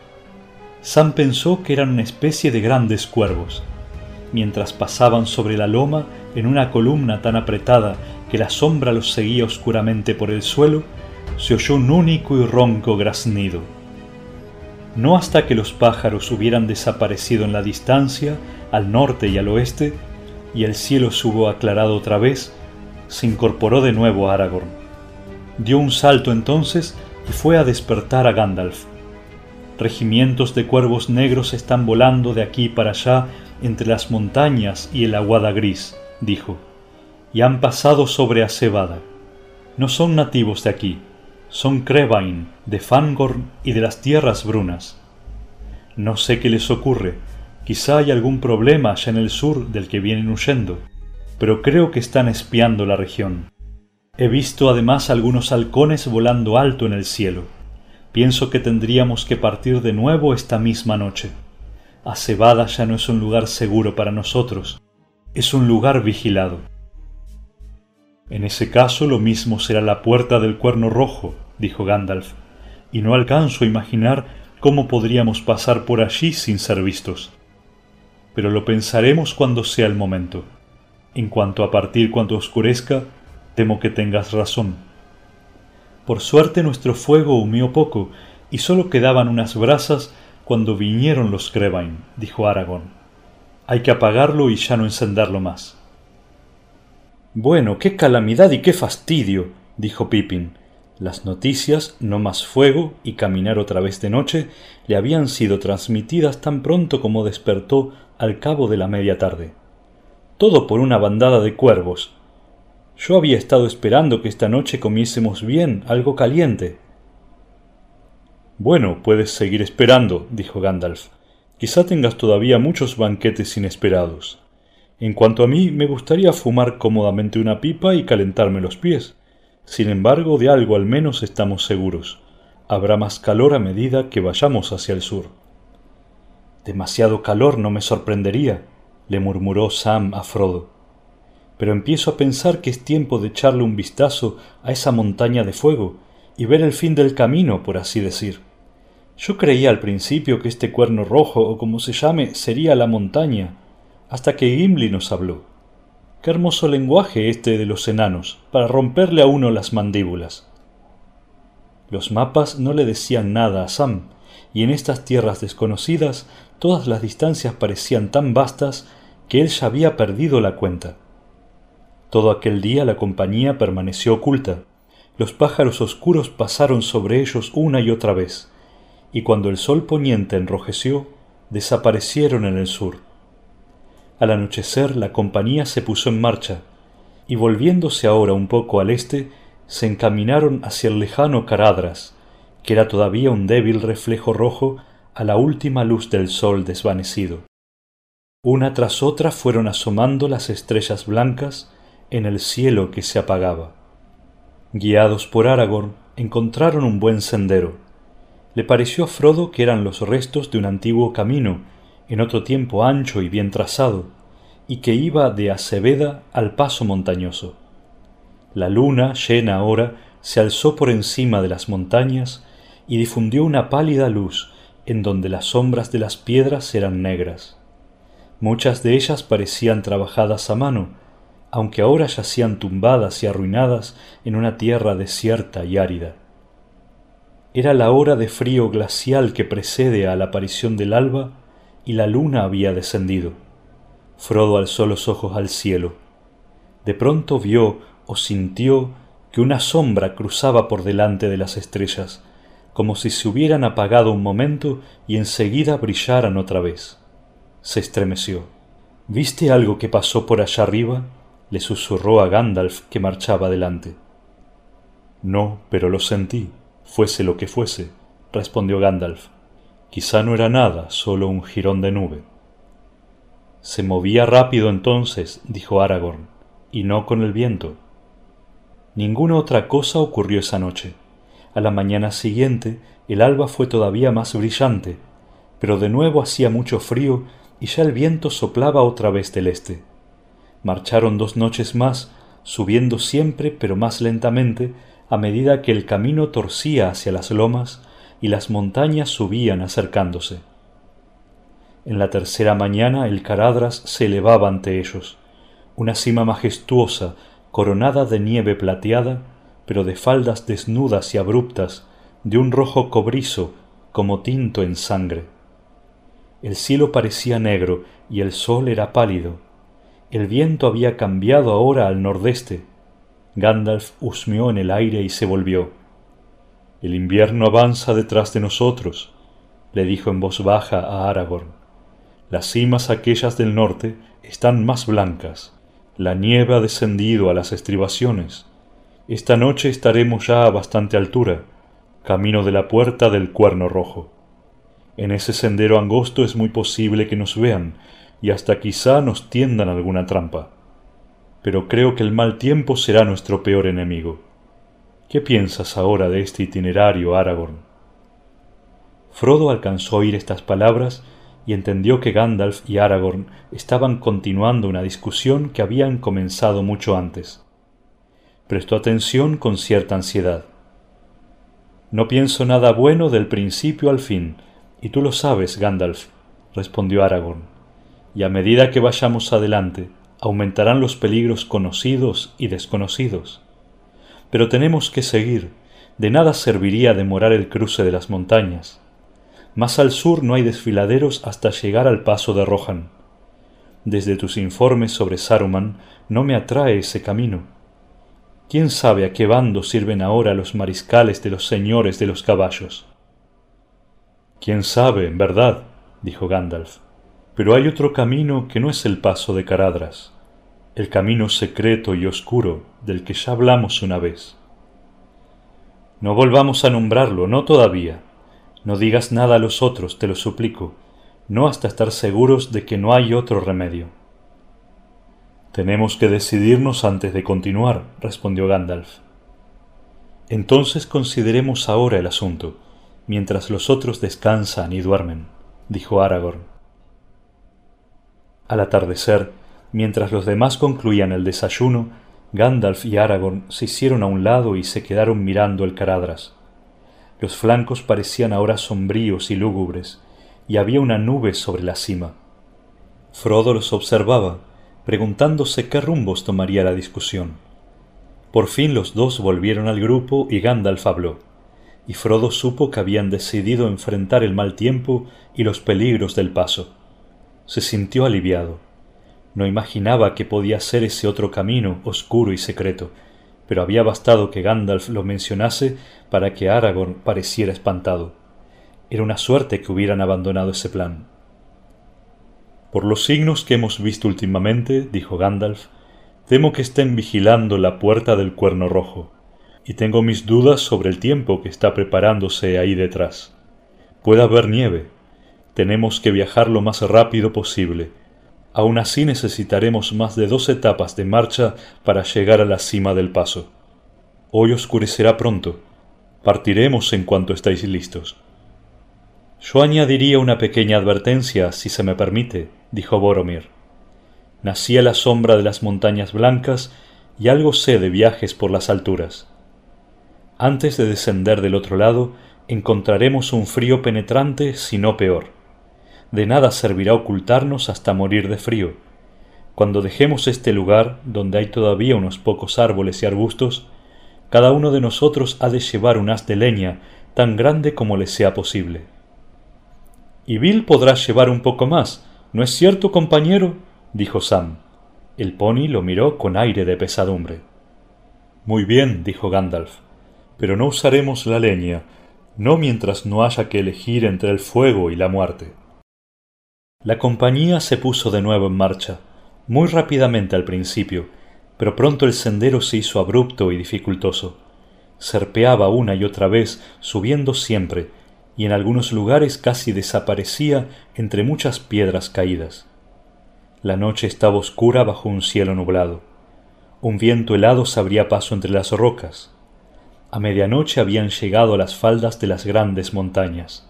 Sam pensó que eran una especie de grandes cuervos. Mientras pasaban sobre la loma en una columna tan apretada que la sombra los seguía oscuramente por el suelo, se oyó un único y ronco graznido. No hasta que los pájaros hubieran desaparecido en la distancia, al norte y al oeste, y el cielo se hubo aclarado otra vez, se incorporó de nuevo a Aragorn. Dio un salto entonces y fue a despertar a Gandalf. Regimientos de cuervos negros están volando de aquí para allá entre las montañas y el Aguada Gris, dijo, y han pasado sobre Acebeda. No son nativos de aquí, son Crevain, de Fangorn y de las tierras brunas. No sé qué les ocurre, quizá hay algún problema allá en el sur del que vienen huyendo, pero creo que están espiando la región. He visto además algunos halcones volando alto en el cielo. Pienso que tendríamos que partir de nuevo esta misma noche. Acebeda ya no es un lugar seguro para nosotros, es un lugar vigilado. —En ese caso lo mismo será la Puerta del Cuerno Rojo —dijo Gandalf—, y no alcanzo a imaginar cómo podríamos pasar por allí sin ser vistos. Pero lo pensaremos cuando sea el momento. En cuanto a partir cuando oscurezca, temo que tengas razón. Por suerte nuestro fuego humeó poco y solo quedaban unas brasas cuando vinieron los Crevain —dijo Aragorn—. Hay que apagarlo y ya no encenderlo más. —Bueno, qué calamidad y qué fastidio —dijo Pippin. Las noticias, no más fuego y caminar otra vez de noche, le habían sido transmitidas tan pronto como despertó al cabo de la media tarde. —Todo por una bandada de cuervos. Yo había estado esperando que esta noche comiésemos bien algo caliente. —Bueno, puedes seguir esperando —dijo Gandalf—. Quizá tengas todavía muchos banquetes inesperados. En cuanto a mí, me gustaría fumar cómodamente una pipa y calentarme los pies. Sin embargo, de algo al menos estamos seguros. Habrá más calor a medida que vayamos hacia el sur. —Demasiado calor no me sorprendería —le murmuró Sam a Frodo—, pero empiezo a pensar que es tiempo de echarle un vistazo a esa montaña de fuego y ver el fin del camino, por así decir. Yo creía al principio que este Cuerno Rojo, o como se llame, sería la montaña, hasta que Gimli nos habló. Qué hermoso lenguaje este de los enanos, para romperle a uno las mandíbulas. Los mapas no le decían nada a Sam, y en estas tierras desconocidas todas las distancias parecían tan vastas que él ya había perdido la cuenta. Todo aquel día la compañía permaneció oculta. Los pájaros oscuros pasaron sobre ellos una y otra vez, y cuando el sol poniente enrojeció, desaparecieron en el sur. Al anochecer la compañía se puso en marcha, y volviéndose ahora un poco al este, se encaminaron hacia el lejano Caradhras, que era todavía un débil reflejo rojo a la última luz del sol desvanecido. Una tras otra fueron asomando las estrellas blancas en el cielo que se apagaba. Guiados por Aragorn, encontraron un buen sendero. Le pareció a Frodo que eran los restos de un antiguo camino, en otro tiempo ancho y bien trazado, y que iba de Acebeda al paso montañoso. La luna, llena ahora, se alzó por encima de las montañas y difundió una pálida luz en donde las sombras de las piedras eran negras. Muchas de ellas parecían trabajadas a mano, aunque ahora yacían tumbadas y arruinadas en una tierra desierta y árida. Era la hora de frío glacial que precede a la aparición del alba, y la luna había descendido. Frodo alzó los ojos al cielo. De pronto vio o sintió que una sombra cruzaba por delante de las estrellas, como si se hubieran apagado un momento y enseguida brillaran otra vez. Se estremeció. —¿Viste algo que pasó por allá arriba? —le susurró a Gandalf, que marchaba delante. —No, pero lo sentí, fuese lo que fuese —respondió Gandalf—. Quizá no era nada, solo un jirón de nube. —Se movía rápido entonces —dijo Aragorn—, y no con el viento. Ninguna otra cosa ocurrió esa noche. A la mañana siguiente el alba fue todavía más brillante, pero de nuevo hacía mucho frío y ya el viento soplaba otra vez del este. Marcharon dos noches más, subiendo siempre pero más lentamente a medida que el camino torcía hacia las lomas y las montañas subían acercándose. En la tercera mañana el Caradhras se elevaba ante ellos, una cima majestuosa coronada de nieve plateada, pero de faldas desnudas y abruptas, de un rojo cobrizo, como tinto en sangre. El cielo parecía negro y el sol era pálido. El viento había cambiado ahora al nordeste. Gandalf husmeó en el aire y se volvió. —El invierno avanza detrás de nosotros —le dijo en voz baja a Aragorn—. Las cimas aquellas del norte están más blancas. La nieve ha descendido a las estribaciones. Esta noche estaremos ya a bastante altura, camino de la Puerta del Cuerno Rojo. En ese sendero angosto es muy posible que nos vean, y hasta quizá nos tiendan alguna trampa. Pero creo que el mal tiempo será nuestro peor enemigo. ¿Qué piensas ahora de este itinerario, Aragorn? Frodo alcanzó a oír estas palabras y entendió que Gandalf y Aragorn estaban continuando una discusión que habían comenzado mucho antes. Prestó atención con cierta ansiedad. —No pienso nada bueno del principio al fin, y tú lo sabes, Gandalf —respondió Aragorn—, y a medida que vayamos adelante, aumentarán los peligros conocidos y desconocidos. Pero tenemos que seguir, de nada serviría demorar el cruce de las montañas. Más al sur no hay desfiladeros hasta llegar al paso de Rohan. Desde tus informes sobre Saruman no me atrae ese camino. ¿Quién sabe a qué bando sirven ahora los mariscales de los señores de los caballos? —¿Quién sabe, en verdad? —dijo Gandalf—. Pero hay otro camino que no es el paso de Caradhras, el camino secreto y oscuro del que ya hablamos una vez. —No volvamos a nombrarlo, no todavía. No digas nada a los otros, te lo suplico, no hasta estar seguros de que no hay otro remedio. —Tenemos que decidirnos antes de continuar —respondió Gandalf—. —Entonces consideremos ahora el asunto, mientras los otros descansan y duermen —dijo Aragorn. Al atardecer, mientras los demás concluían el desayuno, Gandalf y Aragorn se hicieron a un lado y se quedaron mirando el Caradhras. Los flancos parecían ahora sombríos y lúgubres, y había una nube sobre la cima. Frodo los observaba, preguntándose qué rumbos tomaría la discusión. Por fin los dos volvieron al grupo y Gandalf habló, y Frodo supo que habían decidido enfrentar el mal tiempo y los peligros del paso. Se sintió aliviado. No imaginaba que podía ser ese otro camino oscuro y secreto, pero había bastado que Gandalf lo mencionase para que Aragorn pareciera espantado. Era una suerte que hubieran abandonado ese plan. —Por los signos que hemos visto últimamente —dijo Gandalf—, temo que estén vigilando la Puerta del Cuerno Rojo, y tengo mis dudas sobre el tiempo que está preparándose ahí detrás. Puede haber nieve. Tenemos que viajar lo más rápido posible. Aún así necesitaremos más de dos etapas de marcha para llegar a la cima del paso. Hoy oscurecerá pronto. Partiremos en cuanto estéis listos. —Yo añadiría una pequeña advertencia, si se me permite —dijo Boromir—. Nací a la sombra de las montañas blancas y algo sé de viajes por las alturas. Antes de descender del otro lado encontraremos un frío penetrante, si no peor. De nada servirá ocultarnos hasta morir de frío. Cuando dejemos este lugar, donde hay todavía unos pocos árboles y arbustos, cada uno de nosotros ha de llevar un haz de leña tan grande como le sea posible. —Y Bill podrá llevar un poco más, ¿no es cierto, compañero? —dijo Sam. El pony lo miró con aire de pesadumbre. —Muy bien —dijo Gandalf—, pero no usaremos la leña, no mientras no haya que elegir entre el fuego y la muerte. La compañía se puso de nuevo en marcha, muy rápidamente al principio, pero pronto el sendero se hizo abrupto y dificultoso. Serpeaba una y otra vez, subiendo siempre, y en algunos lugares casi desaparecía entre muchas piedras caídas. La noche estaba oscura bajo un cielo nublado. Un viento helado se abría paso entre las rocas. A medianoche habían llegado a las faldas de las grandes montañas.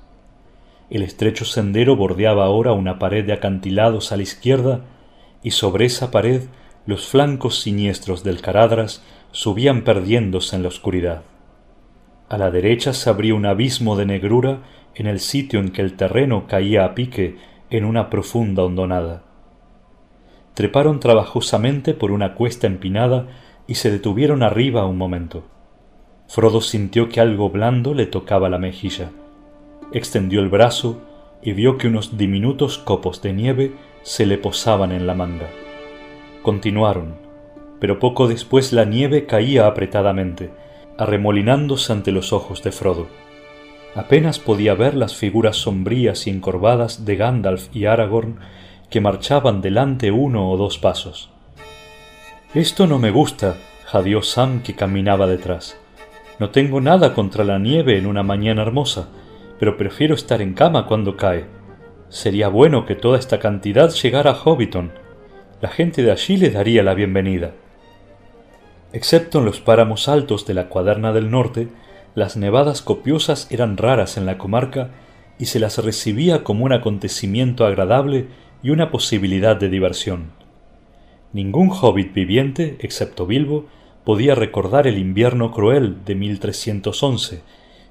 El estrecho sendero bordeaba ahora una pared de acantilados a la izquierda, y sobre esa pared los flancos siniestros del Caradhras subían perdiéndose en la oscuridad. A la derecha se abría un abismo de negrura en el sitio en que el terreno caía a pique en una profunda hondonada. Treparon trabajosamente por una cuesta empinada y se detuvieron arriba un momento. Frodo sintió que algo blando le tocaba la mejilla. Extendió el brazo y vio que unos diminutos copos de nieve se le posaban en la manga. Continuaron, pero poco después la nieve caía apretadamente, arremolinándose ante los ojos de Frodo. Apenas podía ver las figuras sombrías y encorvadas de Gandalf y Aragorn que marchaban delante uno o dos pasos. «Esto no me gusta», jadeó Sam, que caminaba detrás. No tengo nada contra la nieve en una mañana hermosa, pero prefiero estar en cama cuando cae. Sería bueno que toda esta cantidad llegara a Hobbiton. La gente de allí le daría la bienvenida. Excepto en los páramos altos de la Cuaderna del Norte, las nevadas copiosas eran raras en la comarca y se las recibía como un acontecimiento agradable y una posibilidad de diversión. Ningún hobbit viviente, excepto Bilbo, podía recordar el invierno cruel de mil trescientos once,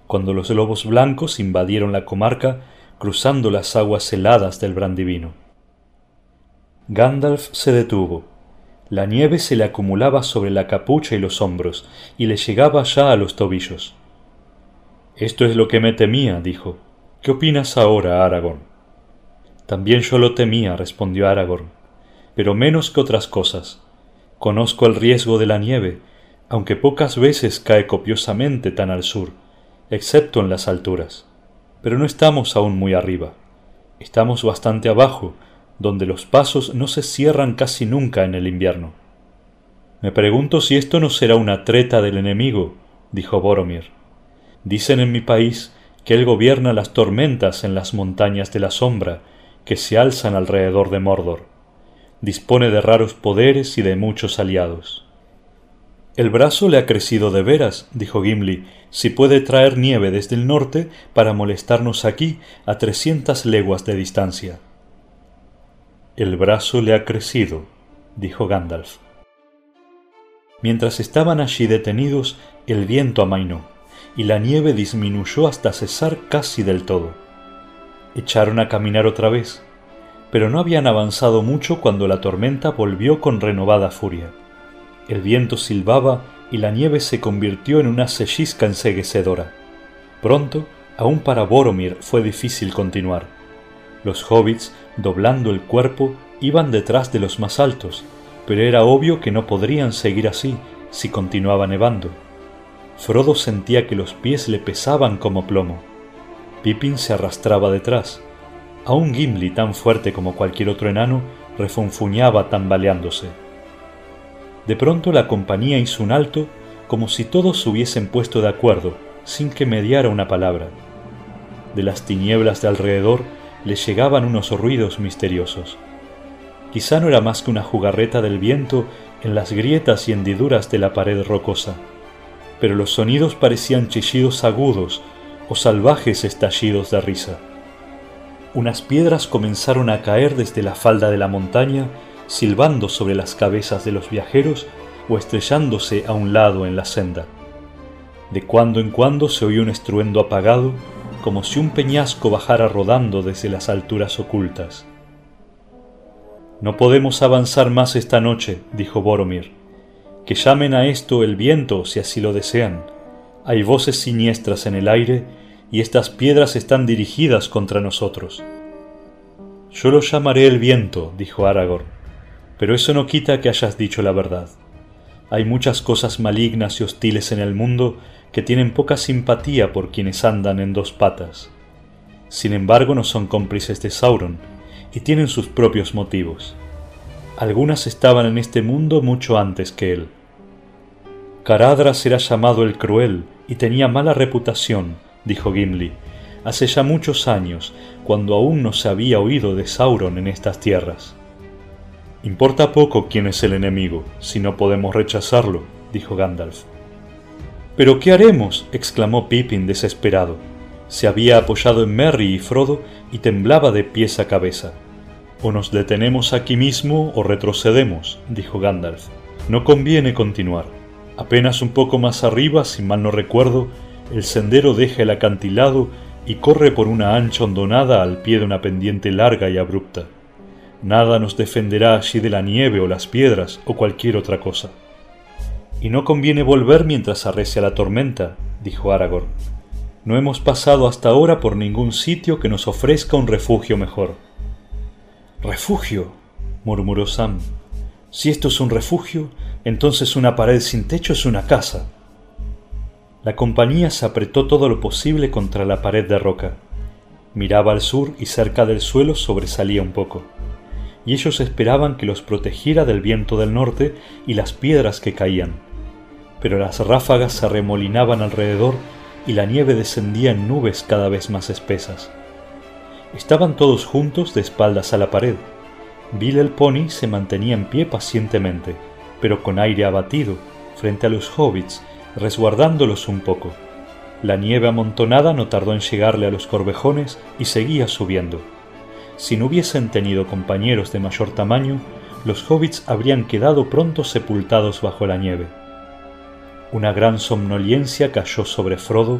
cuando los lobos blancos invadieron la comarca cruzando las aguas heladas del Brandivino. Gandalf se detuvo. La nieve se le acumulaba sobre la capucha y los hombros, y le llegaba ya a los tobillos. «Esto es lo que me temía», dijo. «¿Qué opinas ahora, Aragorn?» «También yo lo temía», respondió Aragorn, «pero menos que otras cosas. Conozco el riesgo de la nieve, aunque pocas veces cae copiosamente tan al sur, excepto en las alturas. Pero no estamos aún muy arriba. Estamos bastante abajo, donde los pasos no se cierran casi nunca en el invierno». «Me pregunto si esto no será una treta del enemigo», dijo Boromir. «Dicen en mi país que él gobierna las tormentas en las montañas de la sombra que se alzan alrededor de Mordor. Dispone de raros poderes y de muchos aliados». «El brazo le ha crecido de veras», dijo Gimli, «si puede traer nieve desde el norte para molestarnos aquí a trescientas leguas de distancia». «El brazo le ha crecido», dijo Gandalf. Mientras estaban allí detenidos, el viento amainó, y la nieve disminuyó hasta cesar casi del todo. Echaron a caminar otra vez, pero no habían avanzado mucho cuando la tormenta volvió con renovada furia. El viento silbaba y la nieve se convirtió en una cellisca enceguecedora. Pronto, aún para Boromir fue difícil continuar. Los hobbits, doblando el cuerpo, iban detrás de los más altos, pero era obvio que no podrían seguir así si continuaba nevando. Frodo sentía que los pies le pesaban como plomo. Pippin se arrastraba detrás. Aún Gimli, tan fuerte como cualquier otro enano, refunfuñaba tambaleándose. De pronto la compañía hizo un alto, como si todos se hubiesen puesto de acuerdo, sin que mediara una palabra. De las tinieblas de alrededor le llegaban unos ruidos misteriosos. Quizá no era más que una jugarreta del viento en las grietas y hendiduras de la pared rocosa, pero los sonidos parecían chillidos agudos o salvajes estallidos de risa. Unas piedras comenzaron a caer desde la falda de la montaña, silbando sobre las cabezas de los viajeros o estrellándose a un lado en la senda. De cuando en cuando se oía un estruendo apagado, como si un peñasco bajara rodando desde las alturas ocultas. «No podemos avanzar más esta noche», dijo Boromir. «Que llamen a esto el viento si así lo desean. Hay voces siniestras en el aire y estas piedras están dirigidas contra nosotros». «Yo lo llamaré el viento», dijo Aragorn, «pero eso no quita que hayas dicho la verdad. Hay muchas cosas malignas y hostiles en el mundo que tienen poca simpatía por quienes andan en dos patas. Sin embargo, no son cómplices de Sauron y tienen sus propios motivos. Algunas estaban en este mundo mucho antes que él. Caradhras era llamado el Cruel y tenía mala reputación, dijo Gimli, hace ya muchos años, cuando aún no se había oído de Sauron en estas tierras. «Importa poco quién es el enemigo, si no podemos rechazarlo», dijo Gandalf. «¿Pero qué haremos?», exclamó Pippin desesperado. Se había apoyado en Merry y Frodo y temblaba de pies a cabeza. «O nos detenemos aquí mismo o retrocedemos», dijo Gandalf. «No conviene continuar. Apenas un poco más arriba, si mal no recuerdo, el sendero deja el acantilado y corre por una ancha hondonada al pie de una pendiente larga y abrupta. Nada nos defenderá allí de la nieve o las piedras o cualquier otra cosa». «Y no conviene volver mientras arrecia la tormenta», dijo Aragorn. «No hemos pasado hasta ahora por ningún sitio que nos ofrezca un refugio mejor». «¿Refugio?», murmuró Sam. «Si esto es un refugio, entonces una pared sin techo es una casa». La compañía se apretó todo lo posible contra la pared de roca. Miraba al sur y cerca del suelo sobresalía un poco, y ellos esperaban que los protegiera del viento del norte y las piedras que caían. Pero las ráfagas se arremolinaban alrededor y la nieve descendía en nubes cada vez más espesas. Estaban todos juntos de espaldas a la pared. Bill el Pony se mantenía en pie pacientemente, pero con aire abatido, frente a los hobbits, resguardándolos un poco. La nieve amontonada no tardó en llegarle a los corvejones y seguía subiendo. Si no hubiesen tenido compañeros de mayor tamaño, los hobbits habrían quedado pronto sepultados bajo la nieve. Una gran somnolencia cayó sobre Frodo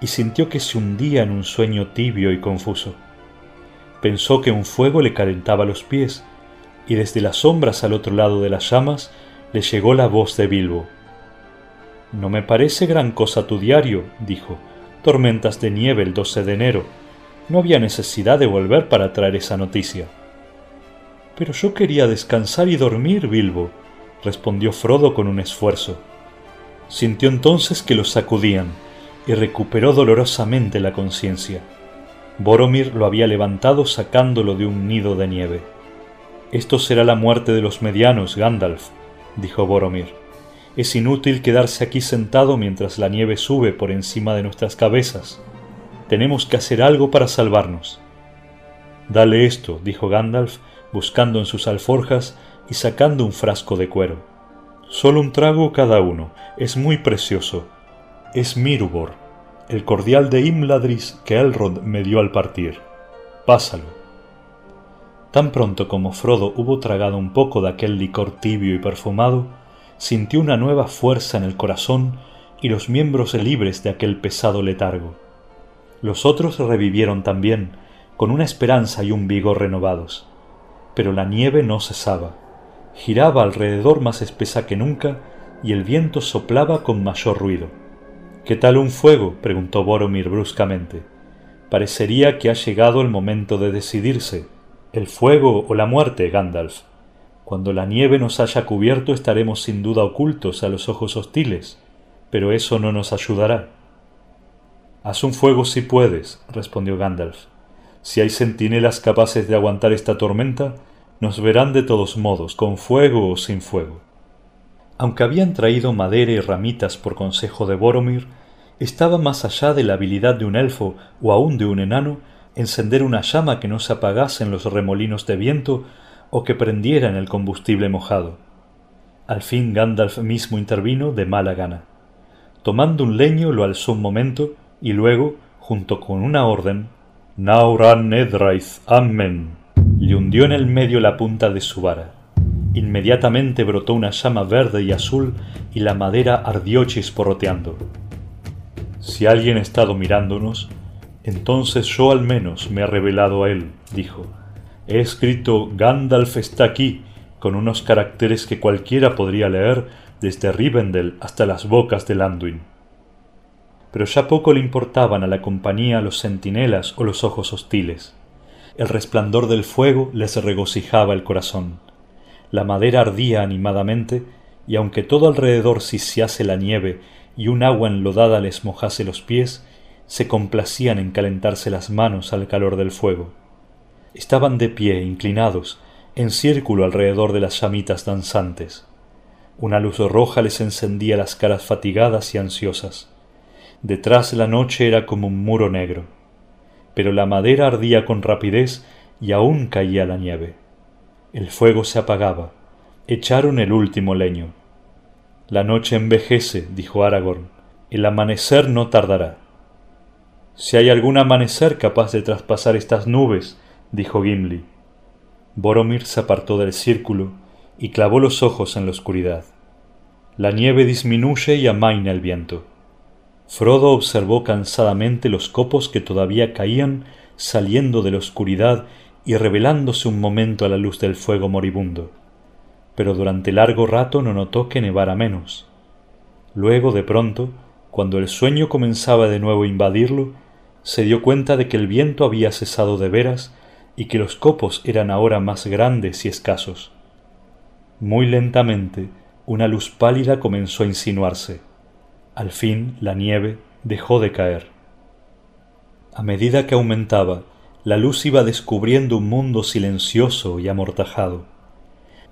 y sintió que se hundía en un sueño tibio y confuso. Pensó que un fuego le calentaba los pies, y desde las sombras al otro lado de las llamas le llegó la voz de Bilbo. «No me parece gran cosa tu diario», dijo. «Tormentas de nieve el doce de enero. No había necesidad de volver para traer esa noticia». «Pero yo quería descansar y dormir, Bilbo», respondió Frodo con un esfuerzo. Sintió entonces que lo sacudían y recuperó dolorosamente la conciencia. Boromir lo había levantado sacándolo de un nido de nieve. «Esto será la muerte de los medianos, Gandalf», dijo Boromir. «Es inútil quedarse aquí sentado mientras la nieve sube por encima de nuestras cabezas. Tenemos que hacer algo para salvarnos». «Dale esto», dijo Gandalf, buscando en sus alforjas y sacando un frasco de cuero. «Solo un trago cada uno. Es muy precioso. Es Mirubor, el cordial de Imladris que Elrond me dio al partir. Pásalo». Tan pronto como Frodo hubo tragado un poco de aquel licor tibio y perfumado, sintió una nueva fuerza en el corazón y los miembros libres de aquel pesado letargo. Los otros revivieron también, con una esperanza y un vigor renovados. Pero la nieve no cesaba. Giraba alrededor más espesa que nunca y el viento soplaba con mayor ruido. «¿Qué tal un fuego?», preguntó Boromir bruscamente. «Parecería que ha llegado el momento de decidirse. El fuego o la muerte, Gandalf. Cuando la nieve nos haya cubierto estaremos sin duda ocultos a los ojos hostiles, pero eso no nos ayudará». «Haz un fuego si puedes», respondió Gandalf. «Si hay centinelas capaces de aguantar esta tormenta, nos verán de todos modos, con fuego o sin fuego». Aunque habían traído madera y ramitas por consejo de Boromir, estaba más allá de la habilidad de un elfo o aún de un enano encender una llama que no se apagase en los remolinos de viento o que prendiera en el combustible mojado. Al fin Gandalf mismo intervino de mala gana. Tomando un leño lo alzó un momento y luego, junto con una orden, «Nauran Edraith, Amén», le hundió en el medio la punta de su vara. Inmediatamente brotó una llama verde y azul y la madera ardió chisporroteando. «Si alguien ha estado mirándonos, entonces yo al menos me he revelado a él», dijo. «He escrito Gandalf está aquí, con unos caracteres que cualquiera podría leer desde Rivendell hasta las bocas del Anduin». Pero ya poco le importaban a la compañía los centinelas o los ojos hostiles. El resplandor del fuego les regocijaba el corazón. La madera ardía animadamente, y aunque todo alrededor ciciase la nieve y un agua enlodada les mojase los pies, se complacían en calentarse las manos al calor del fuego. Estaban de pie, inclinados, en círculo alrededor de las llamitas danzantes. Una luz roja les encendía las caras fatigadas y ansiosas. Detrás la noche era como un muro negro, pero la madera ardía con rapidez y aún caía la nieve. El fuego se apagaba. Echaron el último leño. «La noche envejece», dijo Aragorn. «El amanecer no tardará». «Si hay algún amanecer capaz de traspasar estas nubes», dijo Gimli. Boromir se apartó del círculo y clavó los ojos en la oscuridad. La nieve disminuye y amaina el viento. Frodo observó cansadamente los copos que todavía caían saliendo de la oscuridad y revelándose un momento a la luz del fuego moribundo, pero durante largo rato no notó que nevara menos. Luego, de pronto, cuando el sueño comenzaba de nuevo a invadirlo, se dio cuenta de que el viento había cesado de veras y que los copos eran ahora más grandes y escasos. Muy lentamente, una luz pálida comenzó a insinuarse. Al fin, la nieve dejó de caer. A medida que aumentaba, la luz iba descubriendo un mundo silencioso y amortajado.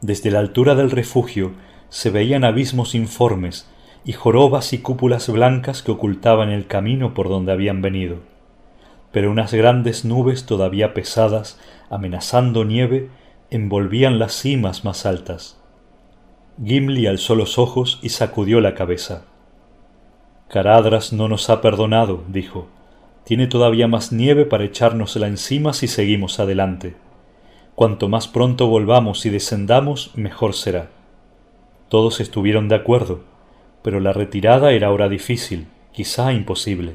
Desde la altura del refugio se veían abismos informes y jorobas y cúpulas blancas que ocultaban el camino por donde habían venido. Pero unas grandes nubes todavía pesadas, amenazando nieve, envolvían las cimas más altas. Gimli alzó los ojos y sacudió la cabeza. «Caradhras no nos ha perdonado», dijo. «Tiene todavía más nieve para echárnosla encima si seguimos adelante. Cuanto más pronto volvamos y descendamos, mejor será». Todos estuvieron de acuerdo, pero la retirada era ahora difícil, quizá imposible.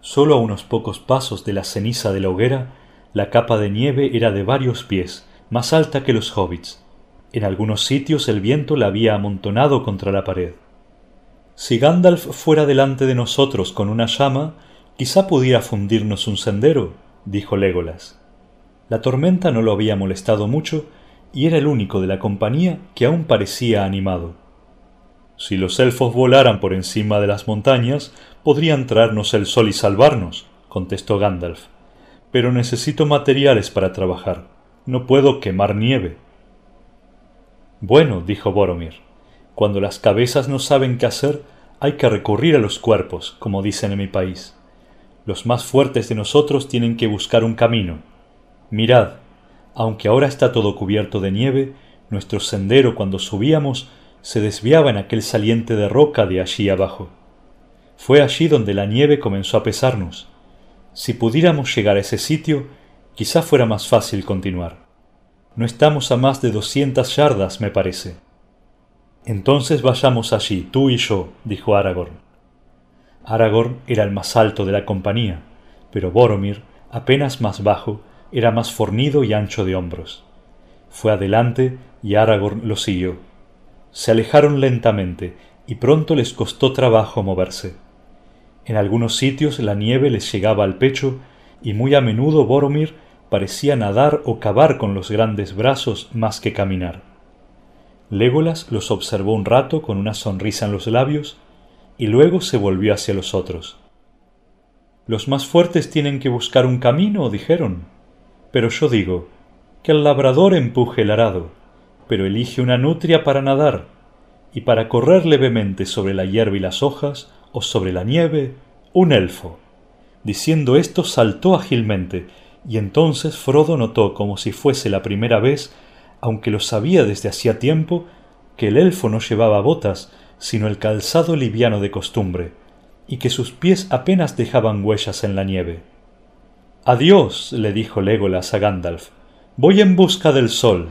Solo a unos pocos pasos de la ceniza de la hoguera, la capa de nieve era de varios pies, más alta que los hobbits. En algunos sitios el viento la había amontonado contra la pared. «Si Gandalf fuera delante de nosotros con una llama, quizá pudiera fundirnos un sendero», dijo Legolas. La tormenta no lo había molestado mucho y era el único de la compañía que aún parecía animado. «Si los elfos volaran por encima de las montañas, podrían traernos el sol y salvarnos», contestó Gandalf. «Pero necesito materiales para trabajar. No puedo quemar nieve». «Bueno», dijo Boromir, «cuando las cabezas no saben qué hacer, hay que recurrir a los cuerpos, como dicen en mi país. Los más fuertes de nosotros tienen que buscar un camino. Mirad, aunque ahora está todo cubierto de nieve, nuestro sendero cuando subíamos se desviaba en aquel saliente de roca de allí abajo. Fue allí donde la nieve comenzó a pesarnos. Si pudiéramos llegar a ese sitio, quizá fuera más fácil continuar. No estamos a más de doscientas yardas, me parece». «Entonces vayamos allí, tú y yo», dijo Aragorn. Aragorn era el más alto de la compañía, pero Boromir, apenas más bajo, era más fornido y ancho de hombros. Fue adelante y Aragorn lo siguió. Se alejaron lentamente y pronto les costó trabajo moverse. En algunos sitios la nieve les llegaba al pecho y muy a menudo Boromir parecía nadar o cavar con los grandes brazos más que caminar. Legolas los observó un rato con una sonrisa en los labios y luego se volvió hacia los otros. «Los más fuertes tienen que buscar un camino», dijeron. «Pero yo digo, que el labrador empuje el arado, pero elige una nutria para nadar, y para correr levemente sobre la hierba y las hojas o sobre la nieve, un elfo». Diciendo esto saltó ágilmente, y entonces Frodo notó, como si fuese la primera vez, aunque lo sabía desde hacía tiempo, que el elfo no llevaba botas, sino el calzado liviano de costumbre, y que sus pies apenas dejaban huellas en la nieve. «Adiós», le dijo Legolas a Gandalf, «voy en busca del sol».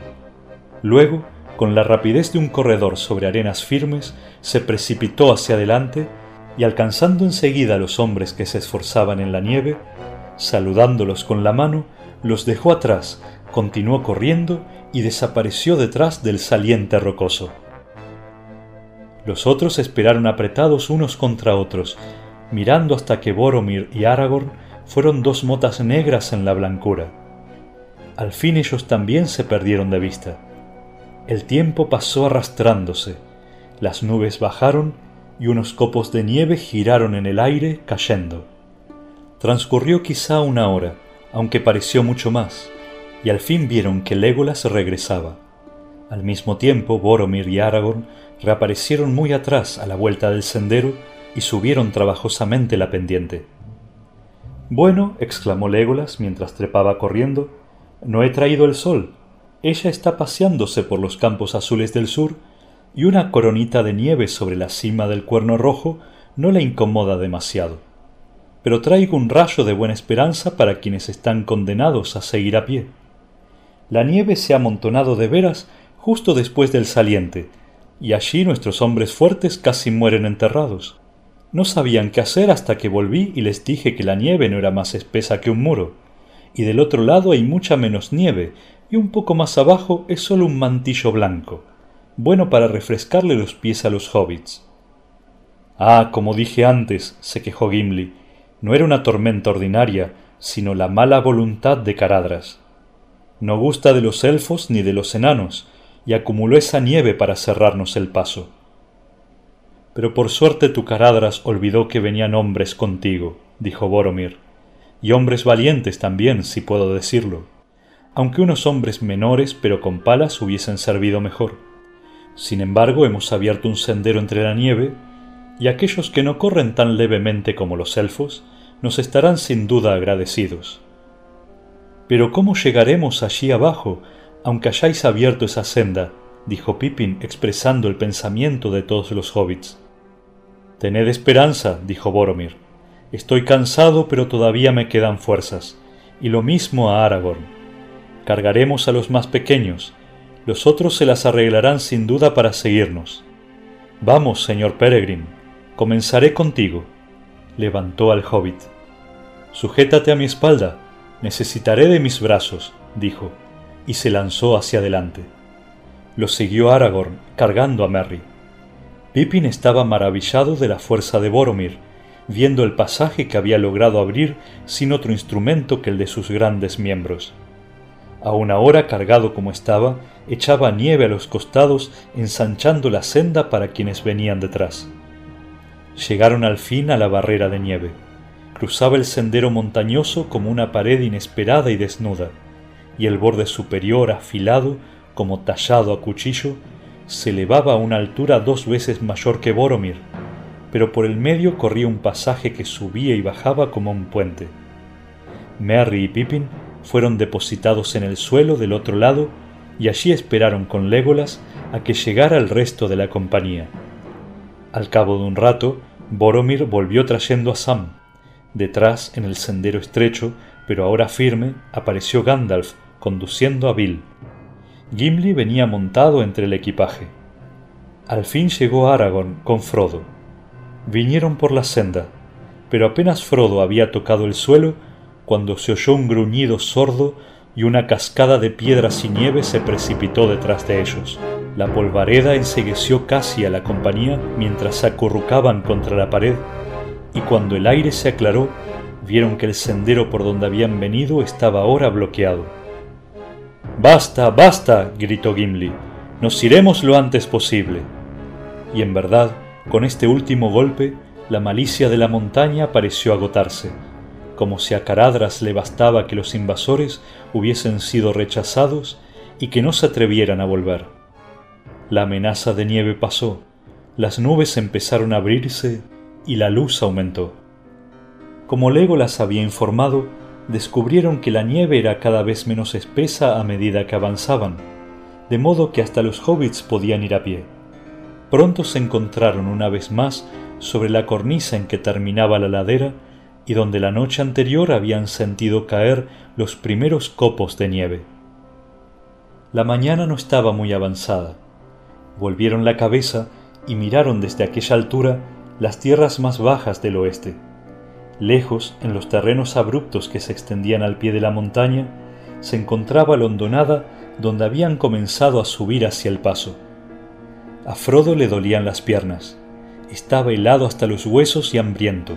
Luego, con la rapidez de un corredor sobre arenas firmes, se precipitó hacia adelante y, alcanzando enseguida a los hombres que se esforzaban en la nieve, saludándolos con la mano, los dejó atrás, continuó corriendo y desapareció detrás del saliente rocoso. Los otros esperaron apretados unos contra otros, mirando hasta que Boromir y Aragorn fueron dos motas negras en la blancura. Al fin ellos también se perdieron de vista. El tiempo pasó arrastrándose, las nubes bajaron y unos copos de nieve giraron en el aire cayendo. Transcurrió quizá una hora, aunque pareció mucho más, y al fin vieron que Legolas regresaba. Al mismo tiempo, Boromir y Aragorn reaparecieron muy atrás a la vuelta del sendero y subieron trabajosamente la pendiente. «Bueno», exclamó Legolas mientras trepaba corriendo, «no he traído el sol. Ella está paseándose por los campos azules del sur y una coronita de nieve sobre la cima del Cuerno Rojo no la incomoda demasiado. Pero traigo un rayo de buena esperanza para quienes están condenados a seguir a pie. La nieve se ha amontonado de veras justo después del saliente, y allí nuestros hombres fuertes casi mueren enterrados. No sabían qué hacer hasta que volví y les dije que la nieve no era más espesa que un muro, y del otro lado hay mucha menos nieve, y un poco más abajo es solo un mantillo blanco, bueno para refrescarle los pies a los hobbits». «Ah, como dije antes», se quejó Gimli, «no era una tormenta ordinaria, sino la mala voluntad de Caradhras. No gusta de los elfos ni de los enanos, y acumuló esa nieve para cerrarnos el paso. Pero por suerte tu Caradhras olvidó que venían hombres contigo», dijo Boromir, «y hombres valientes también, si puedo decirlo, aunque unos hombres menores pero con palas hubiesen servido mejor. Sin embargo, hemos abierto un sendero entre la nieve, y aquellos que no corren tan levemente como los elfos nos estarán sin duda agradecidos. Pero ¿cómo llegaremos allí abajo, aunque hayáis abierto esa senda?», dijo Pippin, expresando el pensamiento de todos los hobbits. «Tened esperanza», dijo Boromir. «Estoy cansado, pero todavía me quedan fuerzas, y lo mismo a Aragorn. Cargaremos a los más pequeños, los otros se las arreglarán sin duda para seguirnos. Vamos, señor Peregrin, comenzaré contigo». Levantó al hobbit. «Sujétate a mi espalda, necesitaré de mis brazos», dijo, y se lanzó hacia adelante. Lo siguió Aragorn, cargando a Merry. Pippin estaba maravillado de la fuerza de Boromir, viendo el pasaje que había logrado abrir sin otro instrumento que el de sus grandes miembros. Aún ahora, cargado como estaba, echaba nieve a los costados, ensanchando la senda para quienes venían detrás. Llegaron al fin a la barrera de nieve. Cruzaba el sendero montañoso como una pared inesperada y desnuda, y el borde superior, afilado como tallado a cuchillo, se elevaba a una altura dos veces mayor que Boromir, pero por el medio corría un pasaje que subía y bajaba como un puente. Merry y Pippin fueron depositados en el suelo del otro lado y allí esperaron con Legolas a que llegara el resto de la compañía. Al cabo de un rato, Boromir volvió trayendo a Sam. Detrás, en el sendero estrecho, pero ahora firme, apareció Gandalf, conduciendo a Bill. Gimli venía montado entre el equipaje. Al fin llegó Aragorn con Frodo. Vinieron por la senda, pero apenas Frodo había tocado el suelo, cuando se oyó un gruñido sordo y una cascada de piedras y nieve se precipitó detrás de ellos. La polvareda encegueció casi a la compañía mientras se acurrucaban contra la pared, y cuando el aire se aclaró, vieron que el sendero por donde habían venido estaba ahora bloqueado. «¡Basta, basta!», gritó Gimli. «Nos iremos lo antes posible». Y en verdad, con este último golpe, la malicia de la montaña pareció agotarse, como si a Caradhras le bastaba que los invasores hubiesen sido rechazados y que no se atrevieran a volver. La amenaza de nieve pasó, las nubes empezaron a abrirse y la luz aumentó. Como Legolas había informado, descubrieron que la nieve era cada vez menos espesa a medida que avanzaban, de modo que hasta los hobbits podían ir a pie. Pronto se encontraron una vez más sobre la cornisa en que terminaba la ladera y donde la noche anterior habían sentido caer los primeros copos de nieve. La mañana no estaba muy avanzada. Volvieron la cabeza y miraron desde aquella altura las tierras más bajas del oeste. Lejos, en los terrenos abruptos que se extendían al pie de la montaña, se encontraba la hondonada donde habían comenzado a subir hacia el paso. A Frodo le dolían las piernas. Estaba helado hasta los huesos y hambriento,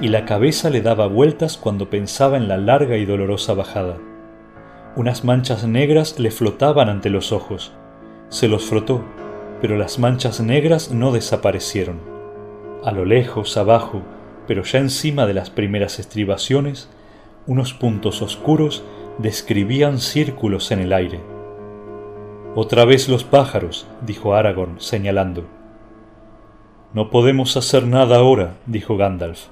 y la cabeza le daba vueltas cuando pensaba en la larga y dolorosa bajada. Unas manchas negras le flotaban ante los ojos. Se los frotó, pero las manchas negras no desaparecieron. A lo lejos, abajo, pero ya encima de las primeras estribaciones, unos puntos oscuros describían círculos en el aire. «Otra vez los pájaros», dijo Aragorn, señalando. «No podemos hacer nada ahora», dijo Gandalf.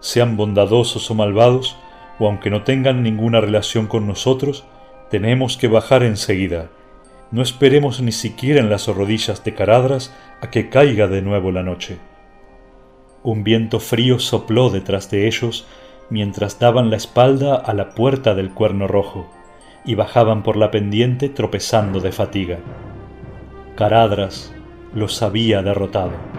«Sean bondadosos o malvados, o aunque no tengan ninguna relación con nosotros, tenemos que bajar enseguida. No esperemos ni siquiera en las rodillas de Caradhras a que caiga de nuevo la noche». Un viento frío sopló detrás de ellos mientras daban la espalda a la Puerta del Cuerno Rojo y bajaban por la pendiente tropezando de fatiga. Caradhras los había derrotado.